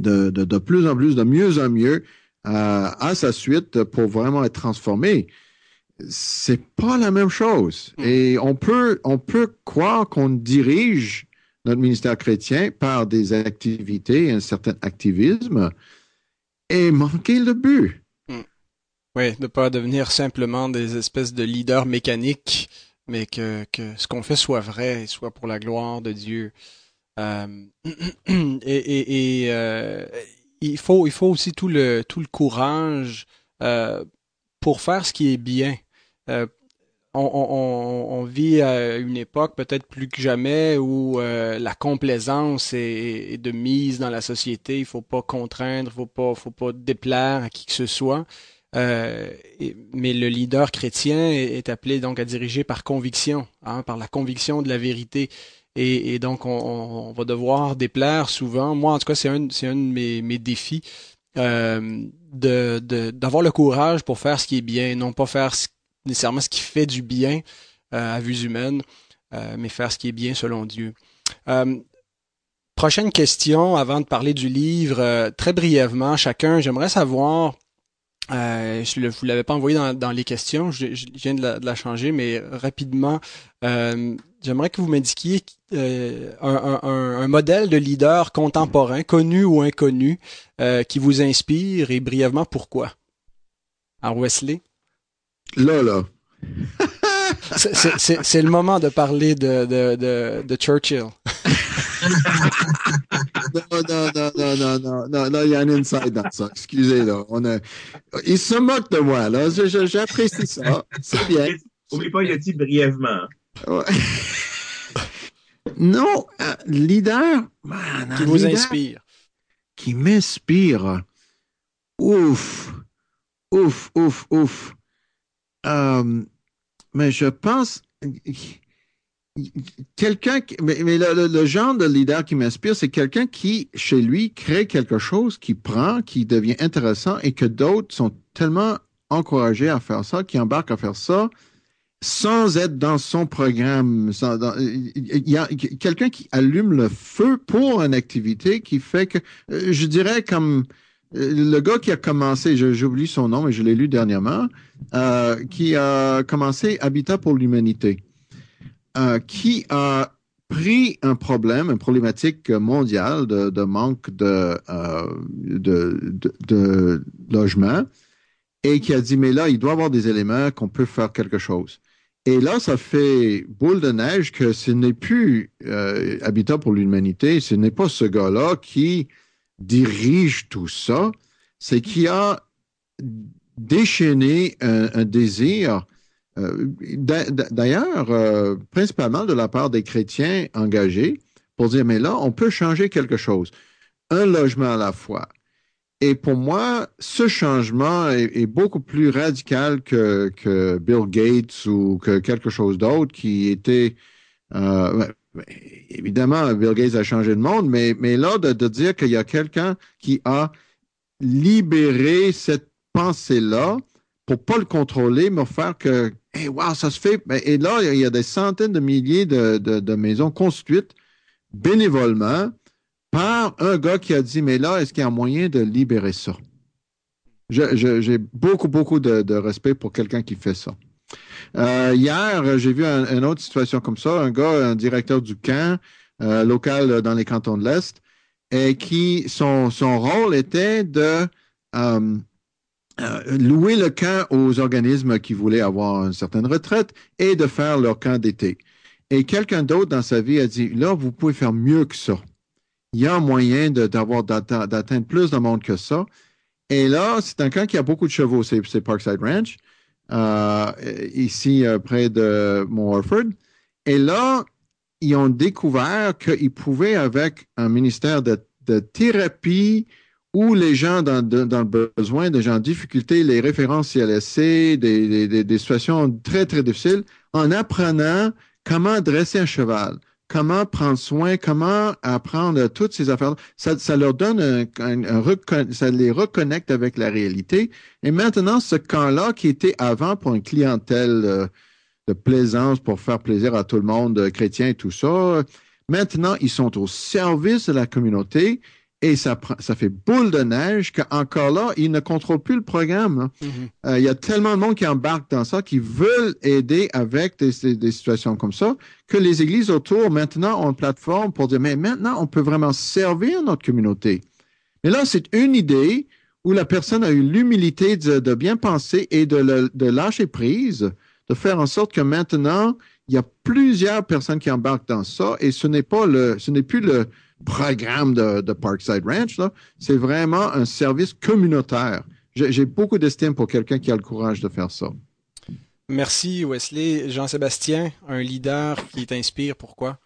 De, de, de plus en plus, de mieux en mieux euh, à sa suite pour vraiment être transformé. C'est pas la même chose. Et on peut, on peut croire qu'on dirige notre ministère chrétien par des activités, un certain activisme, et manquer le but. Oui, de ne pas devenir simplement des espèces de leaders mécaniques, mais que, que ce qu'on fait soit vrai et soit pour la gloire de Dieu. Euh, et et, et euh, il faut il faut aussi tout le tout le courage euh, pour faire ce qui est bien. Euh, on, on, on vit à une époque peut-être plus que jamais où euh, la complaisance est, est de mise dans la société. Il faut pas contraindre, faut pas, faut pas déplaire à qui que ce soit. Euh, et, mais le leader chrétien est, est appelé donc à diriger par conviction, hein, par la conviction de la vérité. Et, et donc, on, on va devoir déplaire souvent. Moi, en tout cas, c'est un, c'est un de mes, mes défis euh, de, de, d'avoir le courage pour faire ce qui est bien, non pas faire ce, nécessairement ce qui fait du bien euh, à vues humaines, euh, mais faire ce qui est bien selon Dieu. Euh, prochaine question, avant de parler du livre, euh, très brièvement, chacun, j'aimerais savoir... Euh, je ne vous l'avais pas envoyé dans, dans les questions, je, je viens de la, de la changer, mais rapidement, euh, j'aimerais que vous m'indiquiez euh, un, un, un modèle de leader contemporain, connu ou inconnu, euh, qui vous inspire et brièvement pourquoi. Alors Wesley? Là, là. c'est, c'est, c'est, c'est le moment de parler de, de, de, de Churchill. Non, non, non, non, non, non, non, non, il y a un inside dans ça. Excusez, là. On a... Il se moque de moi, là. Je, je, j'apprécie ça. C'est bien. N'oublie pas, il a dit brièvement. Ouais. Non, euh, leader. Man, qui vous leader inspire. Qui m'inspire. Ouf. Ouf, ouf, ouf. Euh, mais je pense. Quelqu'un, qui, mais, mais le, le, le genre de leader qui m'inspire, c'est quelqu'un qui, chez lui, crée quelque chose, qui prend, qui devient intéressant et que d'autres sont tellement encouragés à faire ça, qui embarquent à faire ça, sans être dans son programme. Sans, dans, il y a quelqu'un qui allume le feu pour une activité qui fait que, je dirais comme... Le gars qui a commencé, je, j'oublie son nom, mais je l'ai lu dernièrement, euh, qui a commencé Habitat pour l'Humanité. Euh, qui a pris un problème, une problématique mondiale de, de manque de, euh, de, de, de logement et qui a dit, mais là, il doit y avoir des éléments qu'on peut faire quelque chose. Et là, ça fait boule de neige que ce n'est plus euh, Habitat pour l'Humanité, ce n'est pas ce gars-là qui dirige tout ça, c'est qui a déchaîné un, un désir. Euh, d'ailleurs, euh, principalement de la part des chrétiens engagés, pour dire, mais là, on peut changer quelque chose. Un logement à la fois. Et pour moi, ce changement est, est beaucoup plus radical que, que Bill Gates ou que quelque chose d'autre qui était... Euh, évidemment, Bill Gates a changé le monde, mais, mais là, de, de dire qu'il y a quelqu'un qui a libéré cette pensée-là, pour pas le contrôler, mais faire que, hey, wow, ça se fait. Et là, il y a des centaines de milliers de, de, de maisons construites bénévolement par un gars qui a dit, mais là, est-ce qu'il y a moyen de libérer ça? Je, je, j'ai beaucoup, beaucoup de, de respect pour quelqu'un qui fait ça. Euh, hier, j'ai vu un, une autre situation comme ça, un gars, un directeur du camp euh, local dans les cantons de l'Est, et qui, son, son rôle était de... Euh, Euh, louer le camp aux organismes qui voulaient avoir une certaine retraite et de faire leur camp d'été. Et quelqu'un d'autre dans sa vie a dit, là, vous pouvez faire mieux que ça. Il y a moyen de, d'avoir, d'atte- d'atteindre plus de monde que ça. Et là, c'est un camp qui a beaucoup de chevaux. C'est, c'est Parkside Ranch, euh, ici euh, près de Mont-Orford. Et là, ils ont découvert qu'ils pouvaient, avec un ministère de, de thérapie, où les gens dans, dans le besoin, des gens en difficulté, les références C L S C, des, des, des situations très, très difficiles, en apprenant comment dresser un cheval, comment prendre soin, comment apprendre toutes ces affaires-là. Ça, ça leur donne un, un, un, un... Ça les reconnecte avec la réalité. Et maintenant, ce camp-là qui était avant pour une clientèle euh, de plaisance, pour faire plaisir à tout le monde, euh, chrétien et tout ça, euh, maintenant, ils sont au service de la communauté. Et ça, ça fait boule de neige qu'encore là, ils ne contrôlent plus le programme. Il mm-hmm. euh, y a tellement de monde qui embarque dans ça, qui veulent aider avec des, des, des situations comme ça, que les églises autour, maintenant, ont une plateforme pour dire, mais maintenant, on peut vraiment servir notre communauté. Mais là, c'est une idée où la personne a eu l'humilité de, de bien penser et de, le, de lâcher prise, de faire en sorte que maintenant, il y a plusieurs personnes qui embarquent dans ça et ce n'est pas le, ce n'est plus le programme de, de Parkside Ranch, là. C'est vraiment un service communautaire. J'ai, j'ai beaucoup d'estime pour quelqu'un qui a le courage de faire ça. Merci Wesley. Jean-Sébastien, un leader qui t'inspire, pourquoi?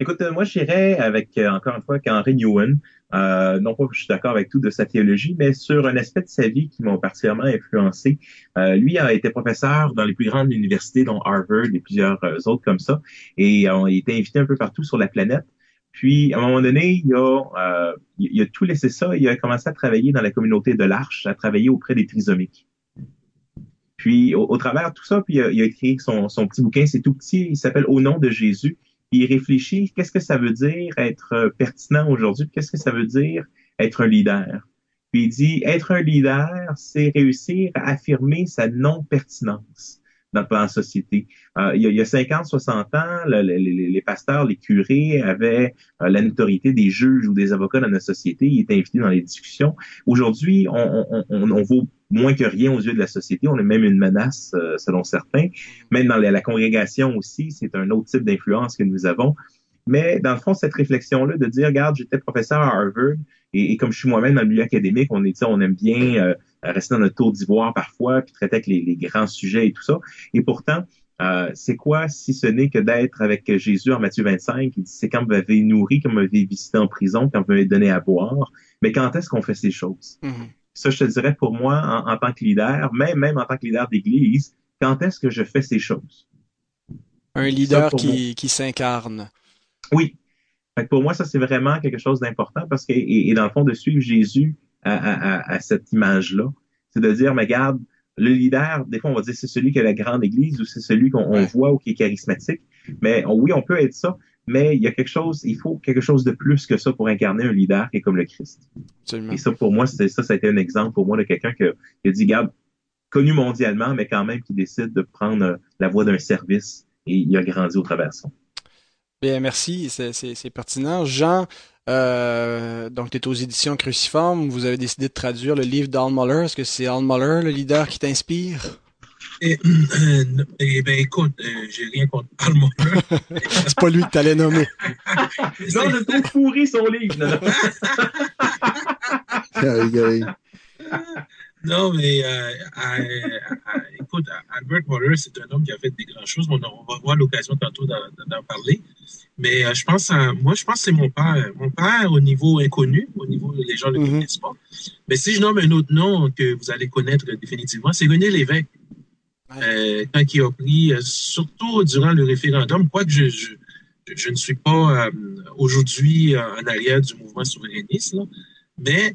Écoute, moi j'irais avec, encore une fois, qu'Henri Nouwen. Euh, non pas que je suis d'accord avec tout de sa théologie, mais sur un aspect de sa vie qui m'a particulièrement influencé. Euh, lui a été professeur dans les plus grandes universités, dont Harvard et plusieurs autres comme ça, et on il était invité un peu partout sur la planète. Puis, à un moment donné, il a, euh, il a tout laissé ça, il a commencé à travailler dans la communauté de l'Arche, à travailler auprès des trisomiques. Puis, au, au travers de tout ça, puis il a, il a écrit son, son petit bouquin, c'est tout petit, il s'appelle « Au nom de Jésus ». Il réfléchit, qu'est-ce que ça veut dire être pertinent aujourd'hui? Qu'est-ce que ça veut dire être un leader? Puis il dit, être un leader, c'est réussir à affirmer sa non-pertinence dans la société. Euh, il y a cinquante, soixante ans, le, le, les pasteurs, les curés avaient euh, la notoriété des juges ou des avocats dans notre société. Ils étaient invités dans les discussions. Aujourd'hui, on, on, on, on vaut moins que rien aux yeux de la société. On est même une menace, euh, selon certains. Même dans la, la congrégation aussi, c'est un autre type d'influence que nous avons. Mais dans le fond, cette réflexion-là de dire, regarde, j'étais professeur à Harvard et, et comme je suis moi-même dans le milieu académique, on est, on aime bien euh, rester dans notre tour d'ivoire parfois, puis traiter avec les, les grands sujets et tout ça. Et pourtant, euh, c'est quoi si ce n'est que d'être avec Jésus en Matthieu vingt-cinq, il dit, c'est quand vous m'avez nourri, quand vous m'avez visité en prison, quand vous m'avez donné à boire. Mais quand est-ce qu'on fait ces choses? Mm-hmm. Ça, je te dirais pour moi, en, en tant que leader, même, même en tant que leader d'église, quand est-ce que je fais ces choses? Un leader ça, qui, qui s'incarne. Oui. Fait que pour moi, ça, c'est vraiment quelque chose d'important parce que, et, et dans le fond, de suivre Jésus à, à, à cette image-là, c'est de dire, mais regarde, le leader, des fois, on va dire, c'est celui qui a la grande église ou c'est celui qu'on on voit ou qui est charismatique. Mais on, oui, on peut être ça. Mais il y a quelque chose, il faut quelque chose de plus que ça pour incarner un leader qui est comme le Christ. Absolument. Et ça, pour moi, c'est, ça, ça a été un exemple pour moi de quelqu'un qui a, qui a dit, regarde, connu mondialement, mais quand même qui décide de prendre la voie d'un service et il a grandi au travers de ça. Bien, merci, c'est, c'est, c'est pertinent. Jean, euh, donc tu es aux éditions Cruciformes, vous avez décidé de traduire le livre d'Al Mohler. Est-ce que c'est Al Mohler, le leader, qui t'inspire? Eh, euh, eh bien, écoute, euh, j'ai rien contre Al Mohler. C'est pas lui que t'allais nommer. Non, je trouve pourri son livre. Non, non. Non mais euh, à, à, écoute, Albert Mohler, c'est un homme qui a fait des grandes choses. On, on va avoir l'occasion tantôt d'en, d'en parler. Mais euh, je pense, à, moi, je pense que c'est mon père. Mon père, au niveau inconnu, au niveau les gens ne le mm-hmm. connaissent pas. Mais si je nomme un autre nom que vous allez connaître définitivement, c'est René Lévesque. Euh, quand il a pris, euh, surtout durant le référendum, quoique je, je, je ne suis pas euh, aujourd'hui euh, en arrière du mouvement souverainiste, là, mais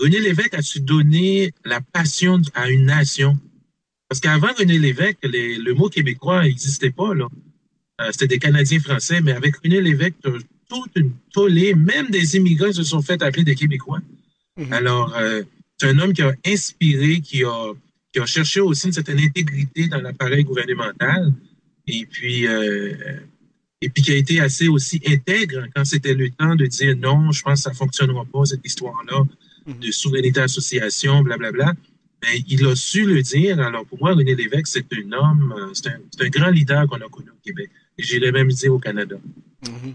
René Lévesque a su donner la passion à une nation. Parce qu'avant René Lévesque, les, le mot québécois n'existait pas. Là. Euh, c'était des Canadiens français, mais avec René Lévesque, toute une tollée, même des immigrants se sont fait appeler des Québécois. Mm-hmm. Alors, euh, c'est un homme qui a inspiré, qui a qui a cherché aussi une certaine intégrité dans l'appareil gouvernemental et puis, euh, et puis qui a été assez aussi intègre quand c'était le temps de dire non, je pense que ça ne fonctionnera pas, cette histoire-là de souveraineté association, blablabla. Mais il a su le dire. Alors pour moi, René Lévesque, c'est un homme, c'est un, c'est un grand leader qu'on a connu au Québec. Et j'irais même dire au Canada. Mm-hmm.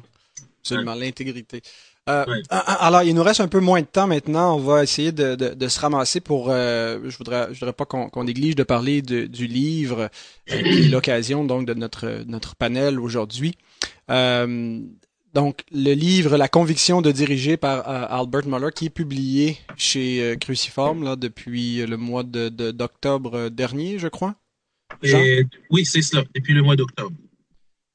Absolument, ouais. L'intégrité. Euh, ouais. Alors, il nous reste un peu moins de temps maintenant. On va essayer de, de, de se ramasser pour. Euh, je voudrais, je voudrais pas qu'on, qu'on néglige de parler de, du livre, euh, qui est l'occasion donc de notre notre panel aujourd'hui. Euh, donc, le livre La Conviction de diriger par euh, Albert Mohler, qui est publié chez euh, Cruciformes là depuis le mois de, de d'octobre dernier, je crois. Et, oui, c'est cela. Depuis le mois d'octobre.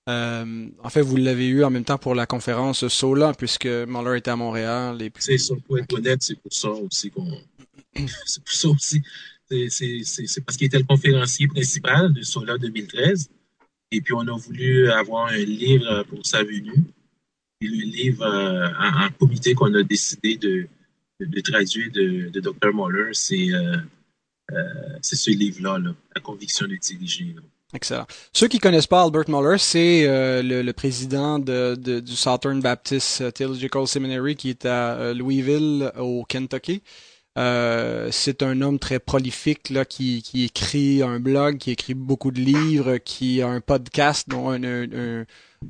Euh, en fait, vous l'avez eu en même temps pour la conférence SOLA, puisque Mohler était à Montréal. Et puis... C'est ça, pour être honnête, c'est pour ça aussi qu'on. C'est pour ça aussi. C'est, c'est, c'est, c'est parce qu'il était le conférencier principal de SOLA deux mille treize. Et puis, on a voulu avoir un livre pour sa venue. Et le livre euh, en, en comité qu'on a décidé de, de, de traduire de, de Docteur Mohler, c'est, euh, euh, c'est ce livre-là, là, La Conviction de diriger. Là. Excellent. Ceux qui connaissent pas Albert Mohler, c'est euh, le, le président de, de, du Southern Baptist Theological Seminary qui est à Louisville, au Kentucky. Euh, c'est un homme très prolifique là, qui, qui écrit un blog, qui écrit beaucoup de livres, qui a un podcast, dont un, un, un,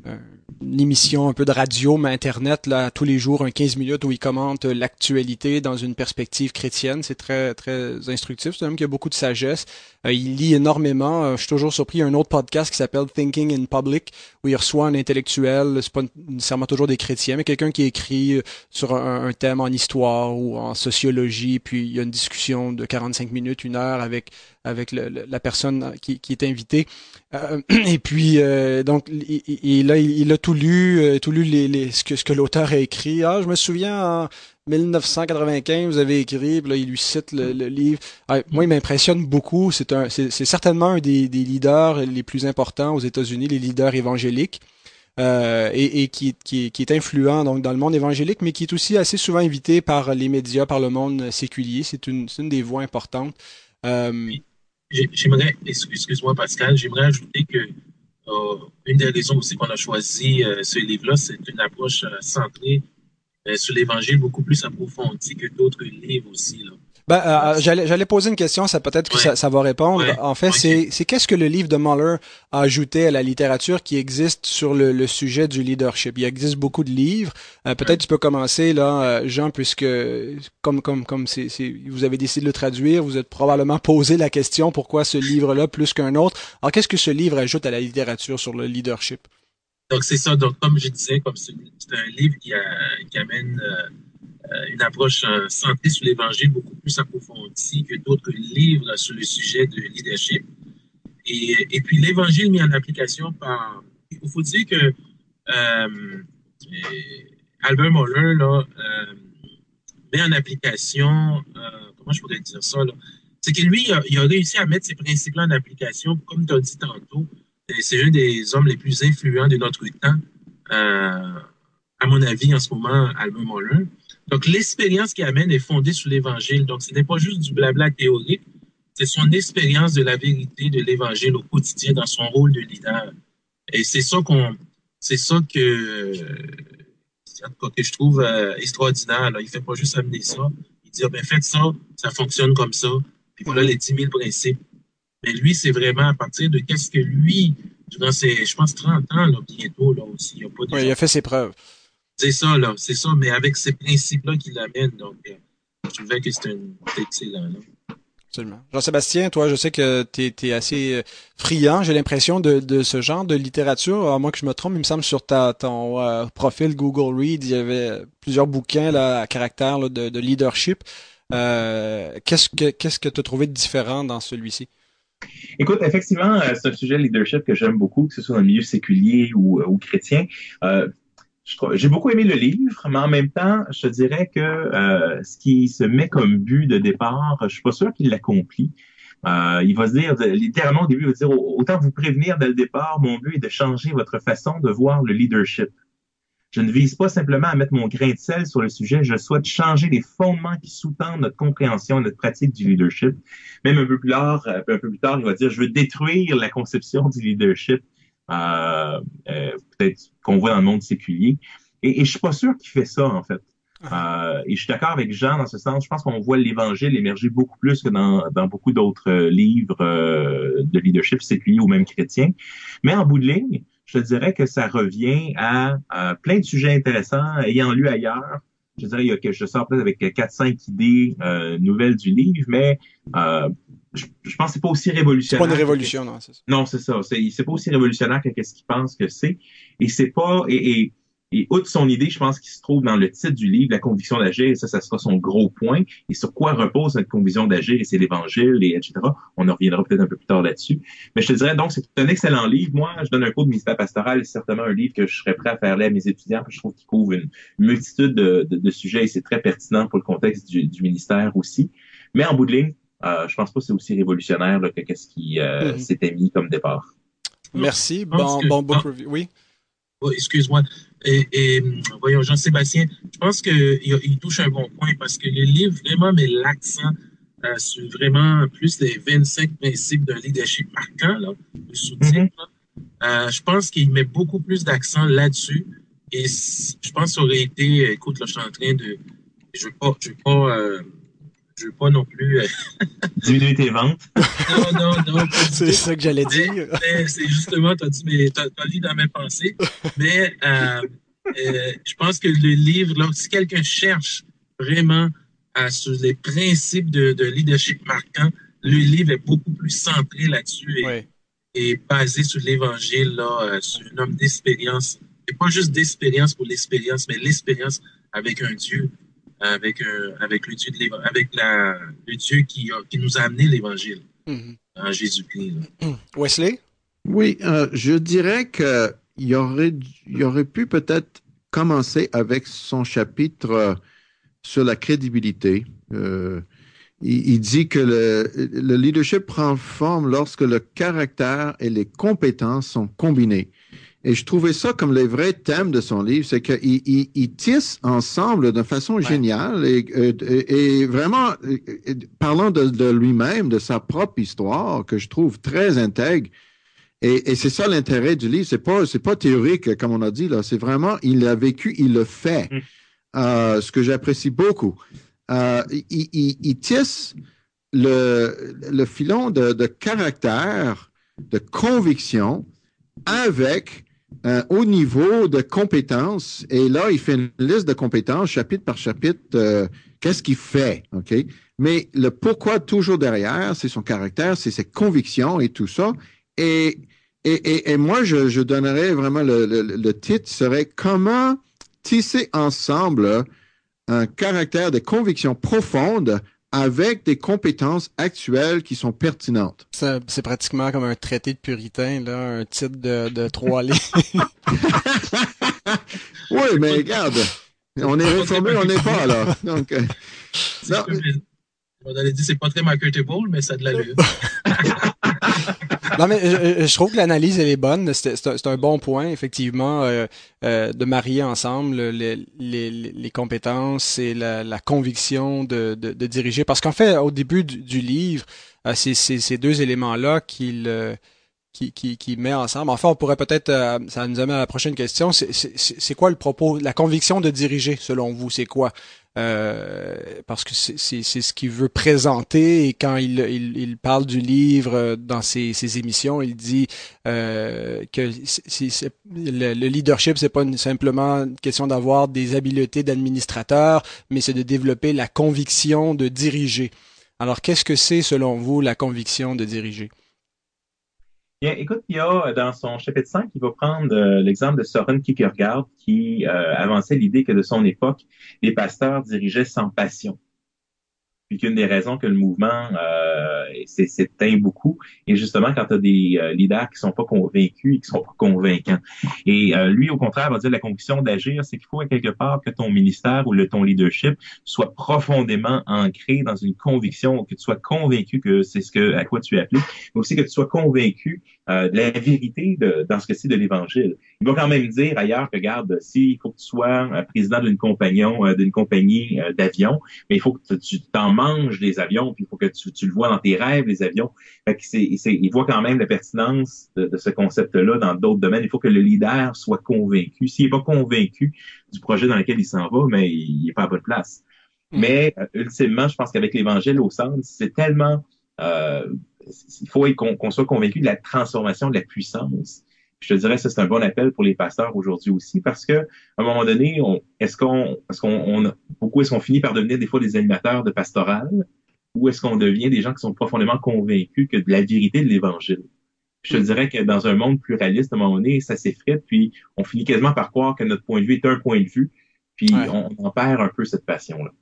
euh, une émission un peu de radio, mais Internet, là, tous les jours, un quinze minutes où il commente l'actualité dans une perspective chrétienne. C'est très, très instructif. C'est un homme qui a beaucoup de sagesse. Euh, il lit énormément. Euh, je suis toujours surpris. Il y a un autre podcast qui s'appelle Thinking in Public, où il reçoit un intellectuel. C'est pas nécessairement toujours des chrétiens, mais quelqu'un qui écrit sur un, un thème en histoire ou en sociologie. Puis il y a une discussion de quarante-cinq minutes, une heure avec avec le, le, la personne qui, qui est invitée. Euh, et puis, euh, donc, il, il, a, il a tout lu, euh, tout lu les, les, ce que, ce que l'auteur a écrit. Ah, je me souviens, en mille neuf cent quatre-vingt-quinze, vous avez écrit, puis là, il lui cite le, le livre. Ah, moi, il m'impressionne beaucoup. C'est un, c'est, c'est certainement un des, des leaders les plus importants aux États-Unis, les leaders évangéliques. Euh, et, et qui, qui, qui est influent donc dans le monde évangélique, mais qui est aussi assez souvent invité par les médias, par le monde séculier. C'est une, c'est une des voix importantes. Euh, J'aimerais, excuse-moi Pascal, j'aimerais ajouter que euh, une des raisons aussi qu'on a choisi euh, ce livre-là, c'est une approche euh, centrée euh, sur l'Évangile, beaucoup plus approfondie que d'autres livres aussi, là. Ben, euh, j'allais, j'allais poser une question, ça peut-être que ouais. ça, ça va répondre. Ouais. En fait, okay. c'est, c'est qu'est-ce que le livre de Mohler a ajouté à la littérature qui existe sur le, le sujet du leadership? Il existe beaucoup de livres. Euh, peut-être ouais. tu peux commencer là, Jean, puisque comme comme comme c'est, c'est vous avez décidé de le traduire, vous êtes probablement posé la question pourquoi ce livre-là plus qu'un autre. Alors, qu'est-ce que ce livre ajoute à la littérature sur le leadership? Donc c'est ça. Donc comme je disais, comme c'est, c'est un livre qui, a, qui amène euh, une approche euh, centrée sur l'Évangile beaucoup plus approfondie que d'autres livres sur le sujet de leadership. Et, et puis, l'Évangile mis en application par... Il faut dire que euh, Albert Mohler là, euh, met en application... Euh, comment je pourrais dire ça? Là? C'est que lui, il a, il a réussi à mettre ces principes-là en application. Comme tu as dit tantôt, c'est un des hommes les plus influents de notre temps, euh, à mon avis, en ce moment, Albert Mohler. Donc, l'expérience qu'il amène est fondée sur l'Évangile. Donc, ce n'est pas juste du blabla théorique, c'est son expérience de la vérité de l'Évangile au quotidien dans son rôle de leader. Et c'est ça qu'on, c'est ça que, que je trouve extraordinaire. Alors, il ne fait pas juste amener ça. Il dit, ah, ben, faites ça, ça fonctionne comme ça. Puis voilà les dix mille principes. Mais lui, c'est vraiment à partir de qu'est-ce que lui, durant ses, je pense, trente ans, là, bientôt, là, aussi. Il a pas de oui, il a fait ses preuves. C'est ça, là, c'est ça, mais avec ces principes-là qui l'amènent, donc euh, je trouvais que c'était une... excellent, là. Absolument. Jean-Sébastien, toi, je sais que t'es, t'es assez friand, j'ai l'impression, de, de ce genre de littérature. Alors, moi, que je me trompe, il me semble, sur ta, ton euh, profil Google Read, il y avait plusieurs bouquins là, à caractère là, de, de leadership. Euh, qu'est-ce que qu'est-ce que t'as trouvé de différent dans celui-ci? Écoute, effectivement, euh, c'est un sujet de leadership que j'aime beaucoup, que ce soit dans le milieu séculier ou, euh, ou chrétien. Euh, Je trouve, j'ai beaucoup aimé le livre, mais en même temps, je te dirais que euh, ce qui se met comme but de départ, je suis pas sûr qu'il l'accomplit. Euh, il va se dire, littéralement au début, il va dire, autant vous prévenir dès le départ, mon but est de changer votre façon de voir le leadership. Je ne vise pas simplement à mettre mon grain de sel sur le sujet, je souhaite changer les fondements qui sous-tendent notre compréhension et notre pratique du leadership. Même un peu plus tard, un peu plus tard, il va dire, je veux détruire la conception du leadership. Euh, euh, peut-être qu'on voit dans le monde séculier. Et, et je suis pas sûr qu'il fait ça, en fait. Euh, et je suis d'accord avec Jean dans ce sens. Je pense qu'on voit l'Évangile émerger beaucoup plus que dans, dans beaucoup d'autres euh, livres euh, de leadership séculier ou même chrétien. Mais en bout de ligne, je te dirais que ça revient à, à plein de sujets intéressants ayant lu ailleurs. Je dirais que okay, je sors peut-être avec quatre cinq idées euh, nouvelles du livre, mais euh, je, je pense que c'est pas aussi révolutionnaire. C'est pas une révolution, que... non, c'est ça. Non, c'est ça. C'est, c'est pas aussi révolutionnaire que ce qu'il pense que c'est. Et c'est pas... Et, et, et outre son idée, je pense qu'il se trouve dans le titre du livre, la conviction d'agir, et ça, ça sera son gros point. Et sur quoi repose notre conviction d'agir, et c'est l'Évangile, et et cetera. On en reviendra peut-être un peu plus tard là-dessus. Mais je te dirais, donc, c'est un excellent livre. Moi, je donne un cours de ministère pastoral, et c'est certainement un livre que je serais prêt à faire lire à mes étudiants, parce que je trouve qu'il couvre une multitude de, de, de sujets, et c'est très pertinent pour le contexte du, du ministère aussi. Mais en bout de ligne, euh, je pense pas que c'est aussi révolutionnaire là, que ce qui euh, mm-hmm. s'était mis comme départ. Merci. Bon, que... bon book review. Oui. Oh, excuse-moi. Et, et voyons, Jean-Sébastien, je pense qu'il il touche un bon point parce que le livre vraiment met l'accent euh, sur vraiment plus les vingt-cinq principes d'un leadership marquant, là, le soutien. Mm-hmm. Euh, je pense qu'il met beaucoup plus d'accent là-dessus et je pense que ça aurait été, écoute, là, je suis en train de, je ne veux pas, je veux pas, euh, je je ne veux pas non plus... Diminuer tes ventes. Non, non, non. C'est tout. Ça que j'allais mais, dire. Mais c'est justement, tu as dit, mais tu as lu dans mes pensées. Mais euh, euh, je pense que le livre, là, si quelqu'un cherche vraiment à, sur les principes de, de leadership marquant, le livre est beaucoup plus centré là-dessus et, oui. et basé sur l'Évangile, là, euh, sur un homme d'expérience. Et pas juste d'expérience pour l'expérience, mais l'expérience avec un Dieu. Avec, euh, avec, le, Dieu de avec la, le Dieu qui, a, qui nous a amené l'Évangile mm-hmm. à Jésus-Christ. Mm-hmm. Wesley? Oui, euh, je dirais qu'il y aurait, y aurait pu peut-être commencer avec son chapitre euh, sur la crédibilité. Euh, il, il dit que le, le leadership prend forme lorsque le caractère et les compétences sont combinés. Et je trouvais ça comme les vrais thèmes de son livre, c'est qu'il il, il tisse ensemble de façon ouais. géniale et, et, et vraiment, et, parlant de, de lui-même, de sa propre histoire, que je trouve très intègre. Et, et c'est ça l'intérêt du livre, c'est pas, c'est pas théorique, comme on a dit, là. C'est vraiment, il a vécu, il le fait, mmh. euh, ce que j'apprécie beaucoup. Euh, il, il, il tisse le, le filon de, de caractère, de conviction, avec... Euh, au niveau de compétences, et là, il fait une liste de compétences, chapitre par chapitre, euh, qu'est-ce qu'il fait, OK? Mais le pourquoi toujours derrière, c'est son caractère, c'est ses convictions et tout ça. Et, et, et, et moi, je, je donnerais vraiment le, le, le titre serait « Comment tisser ensemble un caractère de convictions profondes avec des compétences actuelles qui sont pertinentes. » Ça, c'est pratiquement comme un traité de puritain, là, un titre de, de trois livres. Oui, mais regarde, on est réformé, on n'est pas, là. Donc, euh, non. On allait dire, c'est pas très marketable, mais ça a de l'allure. Non, mais je, je trouve que l'analyse, elle est bonne. C'est, c'est, un, c'est un bon point, effectivement, euh, euh, de marier ensemble les, les, les compétences et la, la conviction de, de, de diriger. Parce qu'en fait, au début du, du livre, euh, c'est, c'est ces deux éléments-là qu'il, euh, qui, qui, qui met ensemble. Enfin, on pourrait peut-être, euh, ça nous amène à la prochaine question, c'est, c'est, c'est quoi le propos, la conviction de diriger, selon vous, c'est quoi? Euh, parce que c'est, c'est, c'est ce qu'il veut présenter, et quand il, il, il parle du livre dans ses, ses émissions, il dit euh, que c'est, c'est, le, le leadership, c'est pas une, simplement une question d'avoir des habiletés d'administrateur, mais c'est de développer la conviction de diriger. Alors, qu'est-ce que c'est, selon vous, la conviction de diriger? Bien, écoute, il y a dans son chapitre cinq, il va prendre euh, l'exemple de Soren Kierkegaard qui euh, avançait l'idée que de son époque, les pasteurs dirigeaient sans passion. Puis qu'une des raisons que le mouvement euh, s'éteint beaucoup est justement quand tu as des euh, leaders qui sont pas convaincus et qui sont pas convaincants. Et euh, lui, au contraire, va dire la conviction d'agir, c'est qu'il faut à quelque part que ton ministère ou le ton leadership soit profondément ancré dans une conviction, que tu sois convaincu que c'est ce que à quoi tu es appelé, mais aussi que tu sois convaincu euh, de la vérité de, dans ce que c'est de l'Évangile. Il va quand même dire ailleurs que, regarde, s'il faut que tu sois euh, président d'une compagnon, euh, d'une compagnie euh, d'avions, mais il faut que tu t'en mange les avions, puis il faut que tu, tu le vois dans tes rêves, les avions. Fait que c'est, c'est, il voit quand même la pertinence de, de ce concept-là dans d'autres domaines. Il faut que le leader soit convaincu. S'il n'est pas convaincu du projet dans lequel il s'en va, mais il n'est pas à bonne place. Mmh. Mais ultimement, je pense qu'avec l'Évangile au centre, c'est tellement... Euh, il faut qu'on, qu'on soit convaincu de la transformation, de la puissance. Puis je te dirais que c'est un bon appel pour les pasteurs aujourd'hui aussi, parce que à un moment donné, on, est-ce qu'on, est-ce qu'on, on a, beaucoup est-ce qu'on finit par devenir des fois des animateurs de pastorale, ou est-ce qu'on devient des gens qui sont profondément convaincus que de la vérité de l'Évangile? Puis je te dirais que dans un monde pluraliste, à un moment donné, ça s'effrite, puis on finit quasiment par croire que notre point de vue est un point de vue, puis ouais. on, on en perd un peu cette passion-là.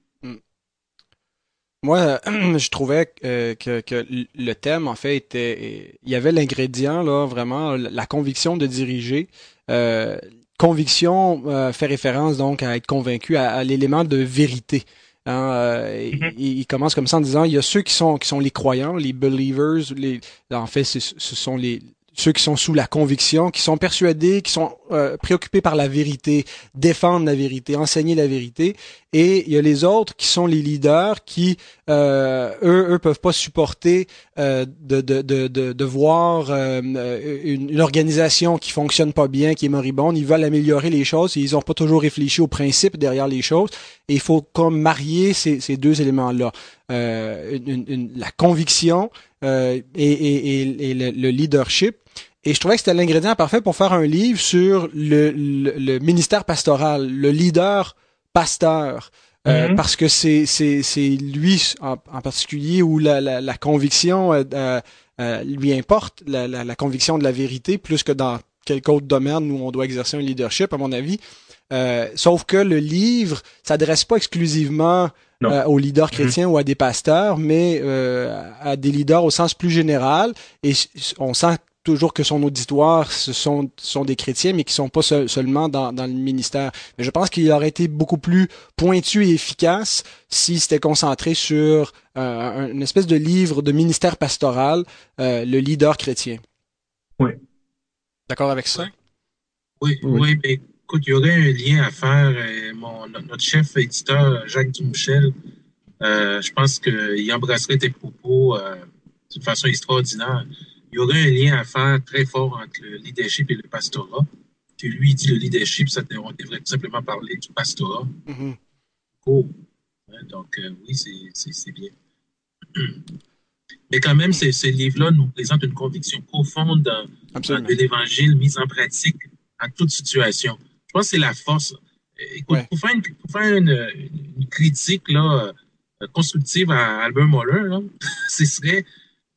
Moi, je trouvais euh, que, que le thème, en fait, était, il y avait l'ingrédient, là, vraiment, la conviction de diriger. Euh, conviction euh, fait référence, donc, à être convaincu, à, à l'élément de vérité. Hein, euh, mm-hmm. il, il commence comme ça en disant, il y a ceux qui sont qui sont les croyants, les believers, les, en fait, c'est, ce sont les ceux qui sont sous la conviction, qui sont persuadés, qui sont euh, préoccupés par la vérité, défendre la vérité, enseigner la vérité. Et il y a les autres qui sont les leaders qui, euh, eux, eux peuvent pas supporter euh, de, de, de, de, de voir euh, une, une organisation qui fonctionne pas bien, qui est moribonde. Ils veulent améliorer les choses et ils n'ont pas toujours réfléchi aux principes derrière les choses. Et il faut comme marier ces, ces deux éléments-là. Euh, une, une, la conviction euh, et, et, et, et le, le leadership. Et je trouvais que c'était l'ingrédient parfait pour faire un livre sur le, le, le ministère pastoral, le leader pasteur, euh, mm-hmm. parce que c'est c'est c'est lui en, en particulier où la la, la conviction euh, euh, lui importe, la, la la conviction de la vérité plus que dans quelque autre domaine où on doit exercer un leadership à mon avis. Euh, sauf que le livre s'adresse pas exclusivement Euh, aux leaders chrétiens mmh. ou à des pasteurs, mais euh, à des leaders au sens plus général. Et on sent toujours que son auditoire, ce sont, sont des chrétiens, mais qui sont pas seul, seulement dans, dans le ministère. Mais je pense qu'il aurait été beaucoup plus pointu et efficace si c'était concentré sur euh, une espèce de livre de ministère pastoral, euh, le leader chrétien. Oui. D'accord avec ça? Oui, oui, oui mais... Écoute, il y aurait un lien à faire. Mon, notre chef éditeur, Jacques Dumouchel, euh, je pense qu'il embrasserait tes propos euh, d'une façon extraordinaire. Il y aurait un lien à faire très fort entre le leadership et le pastorat. Puis lui, il dit le leadership, ça, on devrait tout simplement parler du pastorat. Mm-hmm. Oh. Donc, euh, oui, c'est, c'est, c'est bien. Mais quand même, ces, ces livres-là nous présentent une conviction profonde dans, dans de l'Évangile mise en pratique à toute situation. Je pense que c'est la force. Écoute, ouais. pour faire, une, pour faire une, une critique là, constructive à Albert Mohler, là, ce serait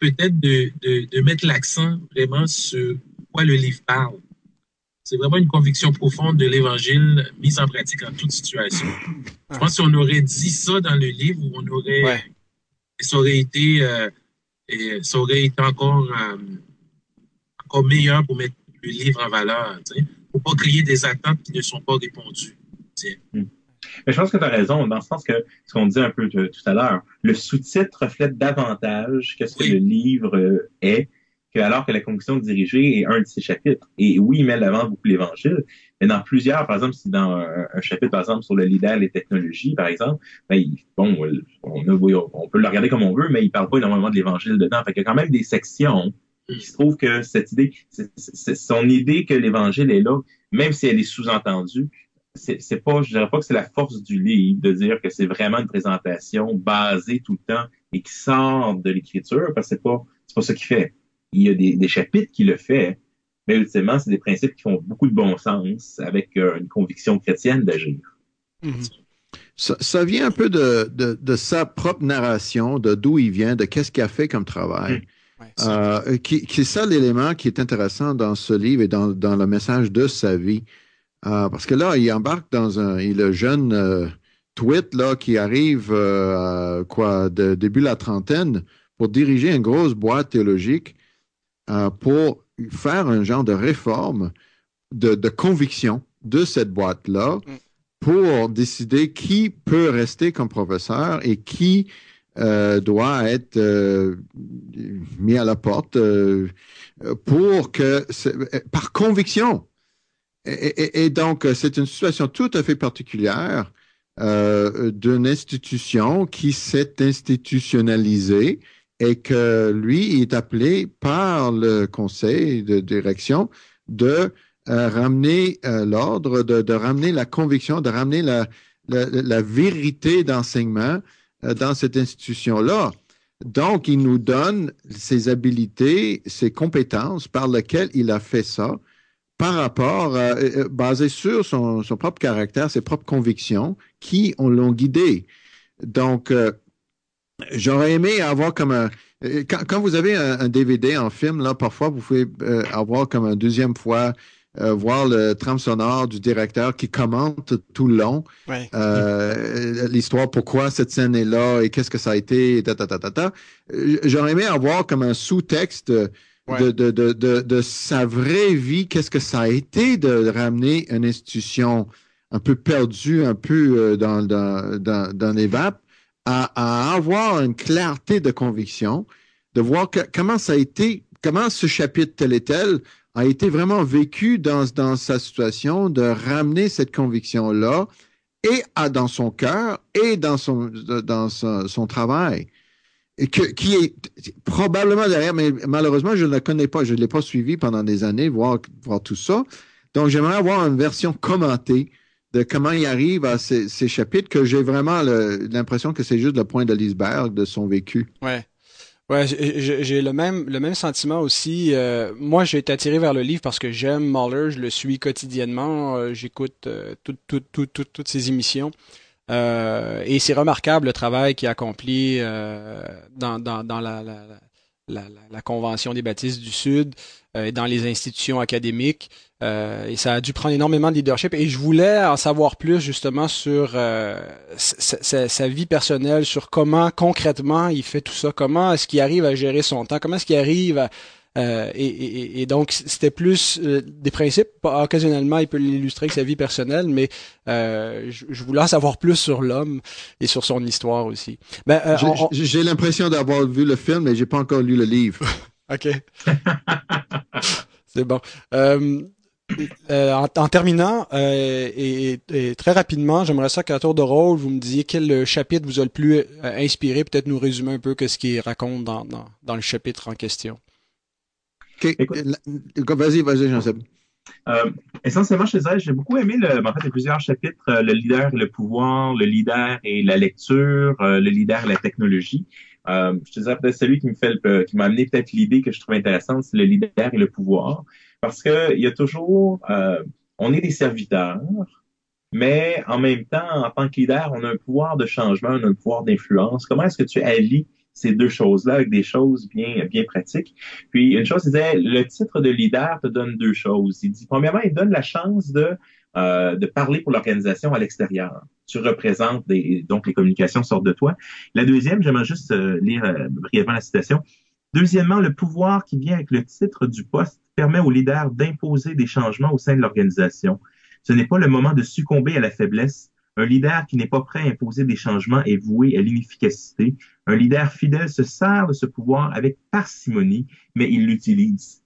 peut-être de, de, de mettre l'accent vraiment sur quoi le livre parle. C'est vraiment une conviction profonde de l'Évangile mise en pratique en toute situation. Je pense qu'on aurait dit ça dans le livre, on aurait, ouais. ça aurait été, euh, et ça aurait été encore, euh, encore meilleur pour mettre le livre en valeur, tu sais. Faut pas créer des attentes qui ne sont pas répondues. Hum. Mais je pense que tu as raison, dans le sens que ce qu'on disait un peu de, tout à l'heure, le sous-titre reflète davantage que ce oui. que le livre est, que, alors que la conviction dirigée est un de ses chapitres. Et oui, il met l'avant beaucoup l'Évangile, mais dans plusieurs, par exemple, si dans un, un chapitre, par exemple, sur le leader et les technologies, par exemple, ben, il, bon, on, a, on peut le regarder comme on veut, mais il parle pas énormément de l'Évangile dedans. Fait qu'il y a quand même des sections. Il se trouve que cette idée, c'est, c'est son idée que l'Évangile est là, même si elle est sous-entendue, c'est, c'est pas, je dirais pas que c'est la force du livre de dire que c'est vraiment une présentation basée tout le temps et qui sort de l'Écriture, parce que c'est pas, c'est pas ça qu'il fait. Il y a des, des chapitres qui le fait, mais ultimement, c'est des principes qui font beaucoup de bon sens avec euh, une conviction chrétienne d'agir. Mm-hmm. Ça, ça vient un peu de, de, de sa propre narration, de d'où il vient, de qu'est-ce qu'il a fait comme travail. Mm. Euh, qui, qui est ça l'élément qui est intéressant dans ce livre et dans, dans le message de sa vie. Euh, parce que là, il embarque dans un... Il le jeune euh, tweet là, qui arrive euh, à, quoi, de début de la trentaine pour diriger une grosse boîte théologique euh, pour faire un genre de réforme de, de conviction de cette boîte-là pour décider qui peut rester comme professeur et qui... Euh, doit être euh, mis à la porte euh, pour que, par conviction. Et, et, et donc, c'est une situation tout à fait particulière euh, d'une institution qui s'est institutionnalisée et que lui est appelé par le conseil de direction de euh, ramener euh, l'ordre, de, de ramener la conviction, de ramener la, la, la vérité d'enseignement dans cette institution-là. Donc, il nous donne ses habilités, ses compétences par lesquelles il a fait ça, par rapport, à, euh, basé sur son, son propre caractère, ses propres convictions, qui on l'ont guidé. Donc, euh, j'aurais aimé avoir comme un... Euh, quand, quand vous avez un, un D V D en film, là, parfois, vous pouvez euh, avoir comme une deuxième fois... Euh, voir le trame sonore du directeur qui commente tout le long ouais. euh, l'histoire, pourquoi cette scène est là et qu'est-ce que ça a été, ta, ta, ta, ta, ta. J'aurais aimé avoir comme un sous-texte de, ouais. de, de, de, de, de sa vraie vie, qu'est-ce que ça a été de ramener une institution un peu perdue, un peu dans, dans, dans, dans les vapes, à, à avoir une clarté de conviction, de voir que, comment ça a été, comment ce chapitre tel et tel a été vraiment vécu dans, dans sa situation de ramener cette conviction-là et à, dans son cœur et dans son, dans son, son travail, et que, qui est probablement derrière, mais malheureusement, je ne le connais pas, je ne l'ai pas suivi pendant des années, voir, voir tout ça. Donc, j'aimerais avoir une version commentée de comment il arrive à ces, ces chapitres, que j'ai vraiment le, l'impression que c'est juste le point de l'iceberg de son vécu. Ouais. Ouais, j'ai le même le même sentiment aussi. Euh, moi, j'ai été attiré vers le livre parce que j'aime Mohler, je le suis quotidiennement, euh, j'écoute euh, tout, tout, tout, tout, toutes ses émissions. Euh, et c'est remarquable le travail qu'il a accompli euh, dans, dans, dans la, la, la, la, la Convention des baptistes du Sud euh, et dans les institutions académiques. Euh, et ça a dû prendre énormément de leadership. Et je voulais en savoir plus justement sur euh, sa, sa, sa vie personnelle, sur comment concrètement il fait tout ça, comment est-ce qu'il arrive à gérer son temps, comment est-ce qu'il arrive à... Euh, et, et, et donc, c'était plus euh, des principes. Occasionnellement, il peut l'illustrer avec sa vie personnelle, mais euh, je, je voulais en savoir plus sur l'homme et sur son histoire aussi. Ben, euh, j'ai, on, j'ai l'impression d'avoir vu le film, mais j'ai pas encore lu le livre. OK. C'est bon. Euh, Euh, en, en terminant, euh, et, et très rapidement, j'aimerais ça qu'à tour de rôle, vous me disiez quel chapitre vous a le plus euh, inspiré, peut-être nous résumer un peu ce qu'il raconte dans, dans, dans le chapitre en question. Okay. Écoute, vas-y, vas-y, Jean-Sébastien. Euh, essentiellement, chez elle, j'ai beaucoup aimé, le, en fait, plusieurs chapitres, euh, le leader et le pouvoir, le leader et la lecture, euh, le leader et la technologie. Euh, je te dirais peut-être celui qui me fait le, qui m'a amené peut-être l'idée que je trouve intéressante, c'est le leader et le pouvoir. Parce que il y a toujours, euh, on est des serviteurs, mais en même temps, en tant que leader, on a un pouvoir de changement, on a un pouvoir d'influence. Comment est-ce que tu allies ces deux choses-là avec des choses bien, bien pratiques? Puis une chose, il disait, le titre de leader te donne deux choses. Il dit, premièrement, il donne la chance de euh, de parler pour l'organisation à l'extérieur. Tu représentes des, donc les communications sortent de toi. La deuxième, j'aimerais juste euh, lire euh, brièvement la citation. Deuxièmement, le pouvoir qui vient avec le titre du poste permet aux leaders d'imposer des changements au sein de l'organisation. Ce n'est pas le moment de succomber à la faiblesse. Un leader qui n'est pas prêt à imposer des changements est voué à l'inefficacité. Un leader fidèle se sert de ce pouvoir avec parcimonie, mais il l'utilise.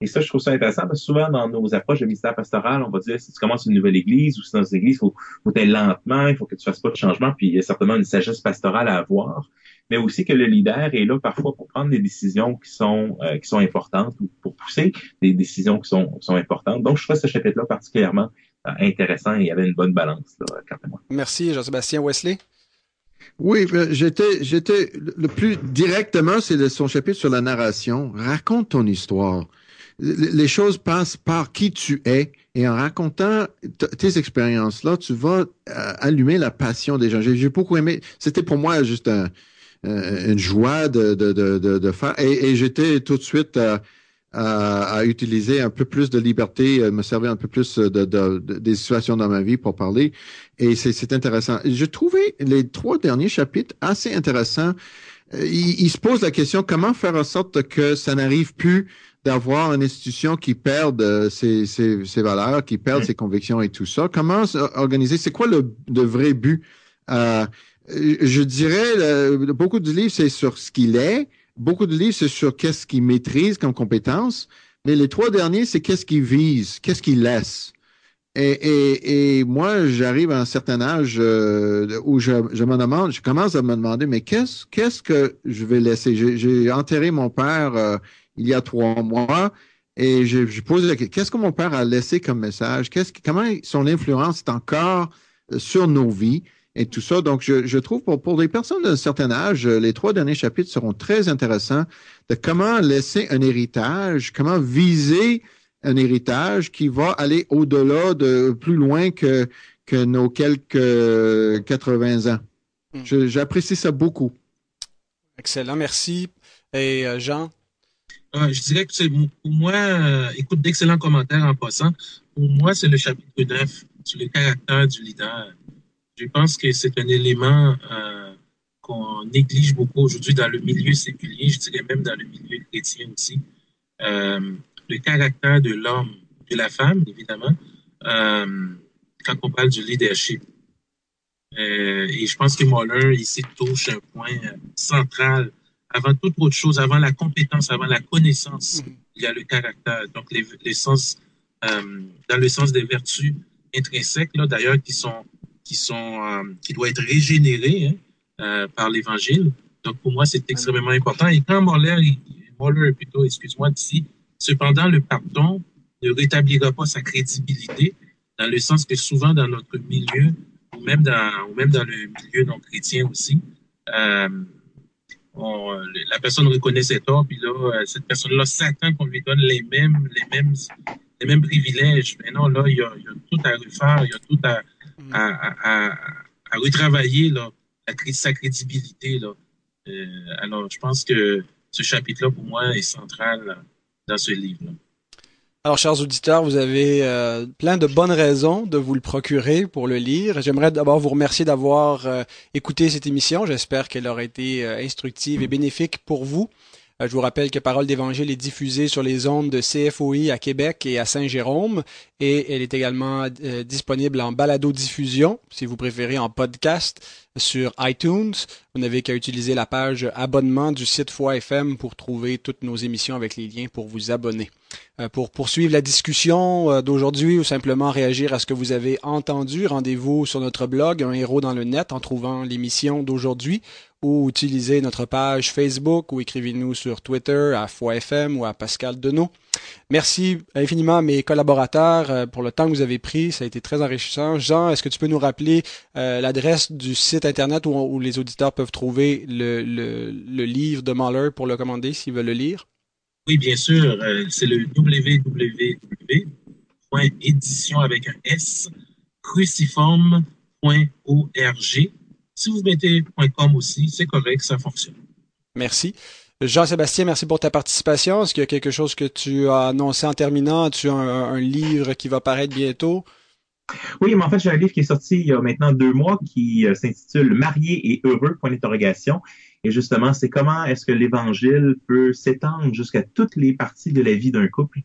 Et ça, je trouve ça intéressant parce que souvent, dans nos approches de ministère pastoral, on va dire, si tu commences une nouvelle église ou si dans une église, il faut, faut être lentement, il faut que tu fasses pas de changement, puis il y a certainement une sagesse pastorale à avoir. Mais aussi que le leader est là parfois pour prendre des décisions qui sont euh, qui sont importantes ou pour pousser des décisions qui sont sont importantes. Donc, je trouve ce chapitre-là particulièrement euh, intéressant et il y avait une bonne balance, là, quand même. Merci, Jean-Sébastien. Wesley? Oui, j'étais j'étais le plus directement, c'est son chapitre sur la narration. Raconte ton histoire. Les choses passent par qui tu es et en racontant t- tes expériences-là, tu vas euh, allumer la passion des gens. J'ai, j'ai beaucoup aimé. C'était pour moi juste un, euh, une joie de, de, de, de faire. Et, et j'étais tout de suite euh, à, à utiliser un peu plus de liberté, euh, me servir un peu plus de, de, de, des situations dans ma vie pour parler. Et c'est, c'est intéressant. J'ai trouvé les trois derniers chapitres assez intéressants. Il, il se pose la question comment faire en sorte que ça n'arrive plus d'avoir une institution qui perde ses, ses, ses valeurs, qui perd mmh. ses convictions et tout ça. Comment organiser? C'est quoi le, le vrai but? Euh, je dirais, le, beaucoup de livres, c'est sur ce qu'il est. Beaucoup de livres, c'est sur qu'est-ce qu'il maîtrise comme compétence. Mais les trois derniers, c'est qu'est-ce qu'il vise, qu'est-ce qu'il laisse. Et, et, et moi, j'arrive à un certain âge euh, où je, je me demande, je commence à me demander, mais qu'est-ce, qu'est-ce que je vais laisser? J'ai, j'ai enterré mon père euh, il y a trois mois et je, je pose la question, qu'est-ce que mon père a laissé comme message? Qu'est-ce, comment son influence est encore sur nos vies et tout ça? Donc, je, je trouve pour, pour des personnes d'un certain âge, les trois derniers chapitres seront très intéressants de comment laisser un héritage, comment viser un héritage qui va aller au-delà de plus loin que, que nos quelques quatre-vingts ans. Mmh. Je, j'apprécie ça beaucoup. Excellent, merci. Et euh, Jean? Euh, je dirais que c'est, pour moi, euh, écoute, d'excellents commentaires en passant. Pour moi, c'est le chapitre neuf sur le caractère du leader. Je pense que c'est un élément euh, qu'on néglige beaucoup aujourd'hui dans le milieu séculier, je dirais même dans le milieu chrétien aussi. Euh, le caractère de l'homme, de la femme, évidemment, euh, quand on parle du leadership. Euh, et je pense que Mohler, ici, touche un point central avant toute autre chose, avant la compétence, avant la connaissance, mm-hmm. il y a le caractère. Donc, les, les sens, euh, dans le sens des vertus intrinsèques, là, d'ailleurs, qui sont, qui sont, euh, qui doivent être régénérées, hein, euh, par l'Évangile. Donc, pour moi, c'est extrêmement important. Et quand Mohler, Mohler plutôt, excuse-moi, dit, cependant, le pardon ne rétablira pas sa crédibilité, dans le sens que souvent dans notre milieu, ou même dans, ou même dans le milieu non chrétien aussi, euh, on, la personne reconnaît ses torts, puis là, cette personne-là s'attend qu'on lui donne les mêmes, les mêmes, les mêmes privilèges. Mais non, là, il y a, il y a tout à refaire, il y a tout à, à, à, à, à retravailler, là, la, sa crédibilité, là. Euh, alors, je pense que ce chapitre-là, pour moi, est central là, dans ce livre-là. Alors, chers auditeurs, vous avez euh, plein de bonnes raisons de vous le procurer pour le lire. J'aimerais d'abord vous remercier d'avoir euh, écouté cette émission. J'espère qu'elle aura été euh, instructive et bénéfique pour vous. Euh, je vous rappelle que Parole d'Évangile est diffusée sur les ondes de C F O I à Québec et à Saint-Jérôme, et elle est également euh, disponible en balado-diffusion, si vous préférez en podcast, sur iTunes. Vous n'avez qu'à utiliser la page abonnement du site Foi F M pour trouver toutes nos émissions avec les liens pour vous abonner. Euh, pour poursuivre la discussion euh, d'aujourd'hui ou simplement réagir à ce que vous avez entendu, rendez-vous sur notre blog Un Héros dans le Net en trouvant l'émission d'aujourd'hui, ou utilisez notre page Facebook ou écrivez-nous sur Twitter à Foi F M ou à Pascal Deneau. Merci infiniment à mes collaborateurs euh, pour le temps que vous avez pris. Ça a été très enrichissant. Jean, est-ce que tu peux nous rappeler euh, l'adresse du site Internet où, où les auditeurs peuvent trouver le, le, le livre de Mohler pour le commander s'ils veulent le lire? Oui, bien sûr. Euh, c'est le w w w point édition avec un S, cruciformes point org. Si vous mettez .com aussi, c'est correct, ça fonctionne. Merci. Jean-Sébastien, merci pour ta participation. Est-ce qu'il y a quelque chose que tu as annoncé en terminant? Tu as un, un livre qui va paraître bientôt? Oui, mais en fait, j'ai un livre qui est sorti il y a maintenant deux mois qui euh, s'intitule « Marié et heureux, point d'interrogation ». Et justement, c'est comment est-ce que l'Évangile peut s'étendre jusqu'à toutes les parties de la vie d'un couple.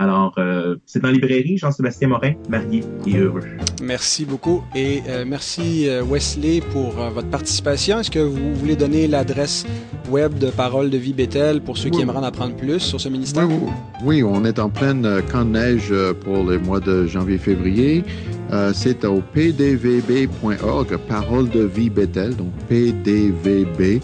Alors, euh, c'est en librairie, Jean-Sébastien Morin, Marié et heureux. Merci beaucoup et euh, merci Wesley pour euh, votre participation. Est-ce que vous voulez donner l'adresse web de Parole de Vie Béthel pour ceux oui. qui aimeraient en apprendre plus sur ce ministère? Oui, oui. oui on est en pleine euh, camp de neige pour les mois de janvier-février. Euh, c'est au p d v b point org, Parole de Vie Béthel, donc p d v b.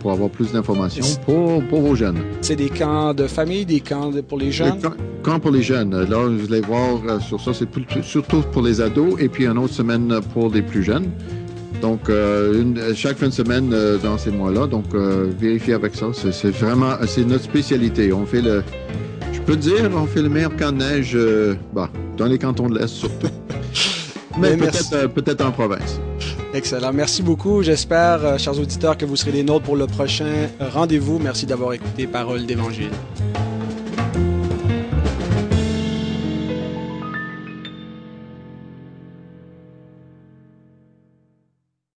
Pour avoir plus d'informations pour, pour vos jeunes. C'est des camps de famille, des camps de, pour les jeunes? Camps camp pour les jeunes. Là, vous allez voir sur ça, c'est plus, surtout pour les ados et puis une autre semaine pour les plus jeunes. Donc, euh, une, chaque fin de semaine euh, dans ces mois-là. Donc, euh, vérifiez avec ça. C'est, c'est vraiment, c'est notre spécialité. On fait le, je peux dire, on fait le meilleur camp de neige euh, bah, dans les cantons de l'Est surtout. Mais, Mais peut-être, euh, peut-être en province. Excellent. Merci beaucoup. J'espère, euh, chers auditeurs, que vous serez les nôtres pour le prochain rendez-vous. Merci d'avoir écouté Parole d'Évangile.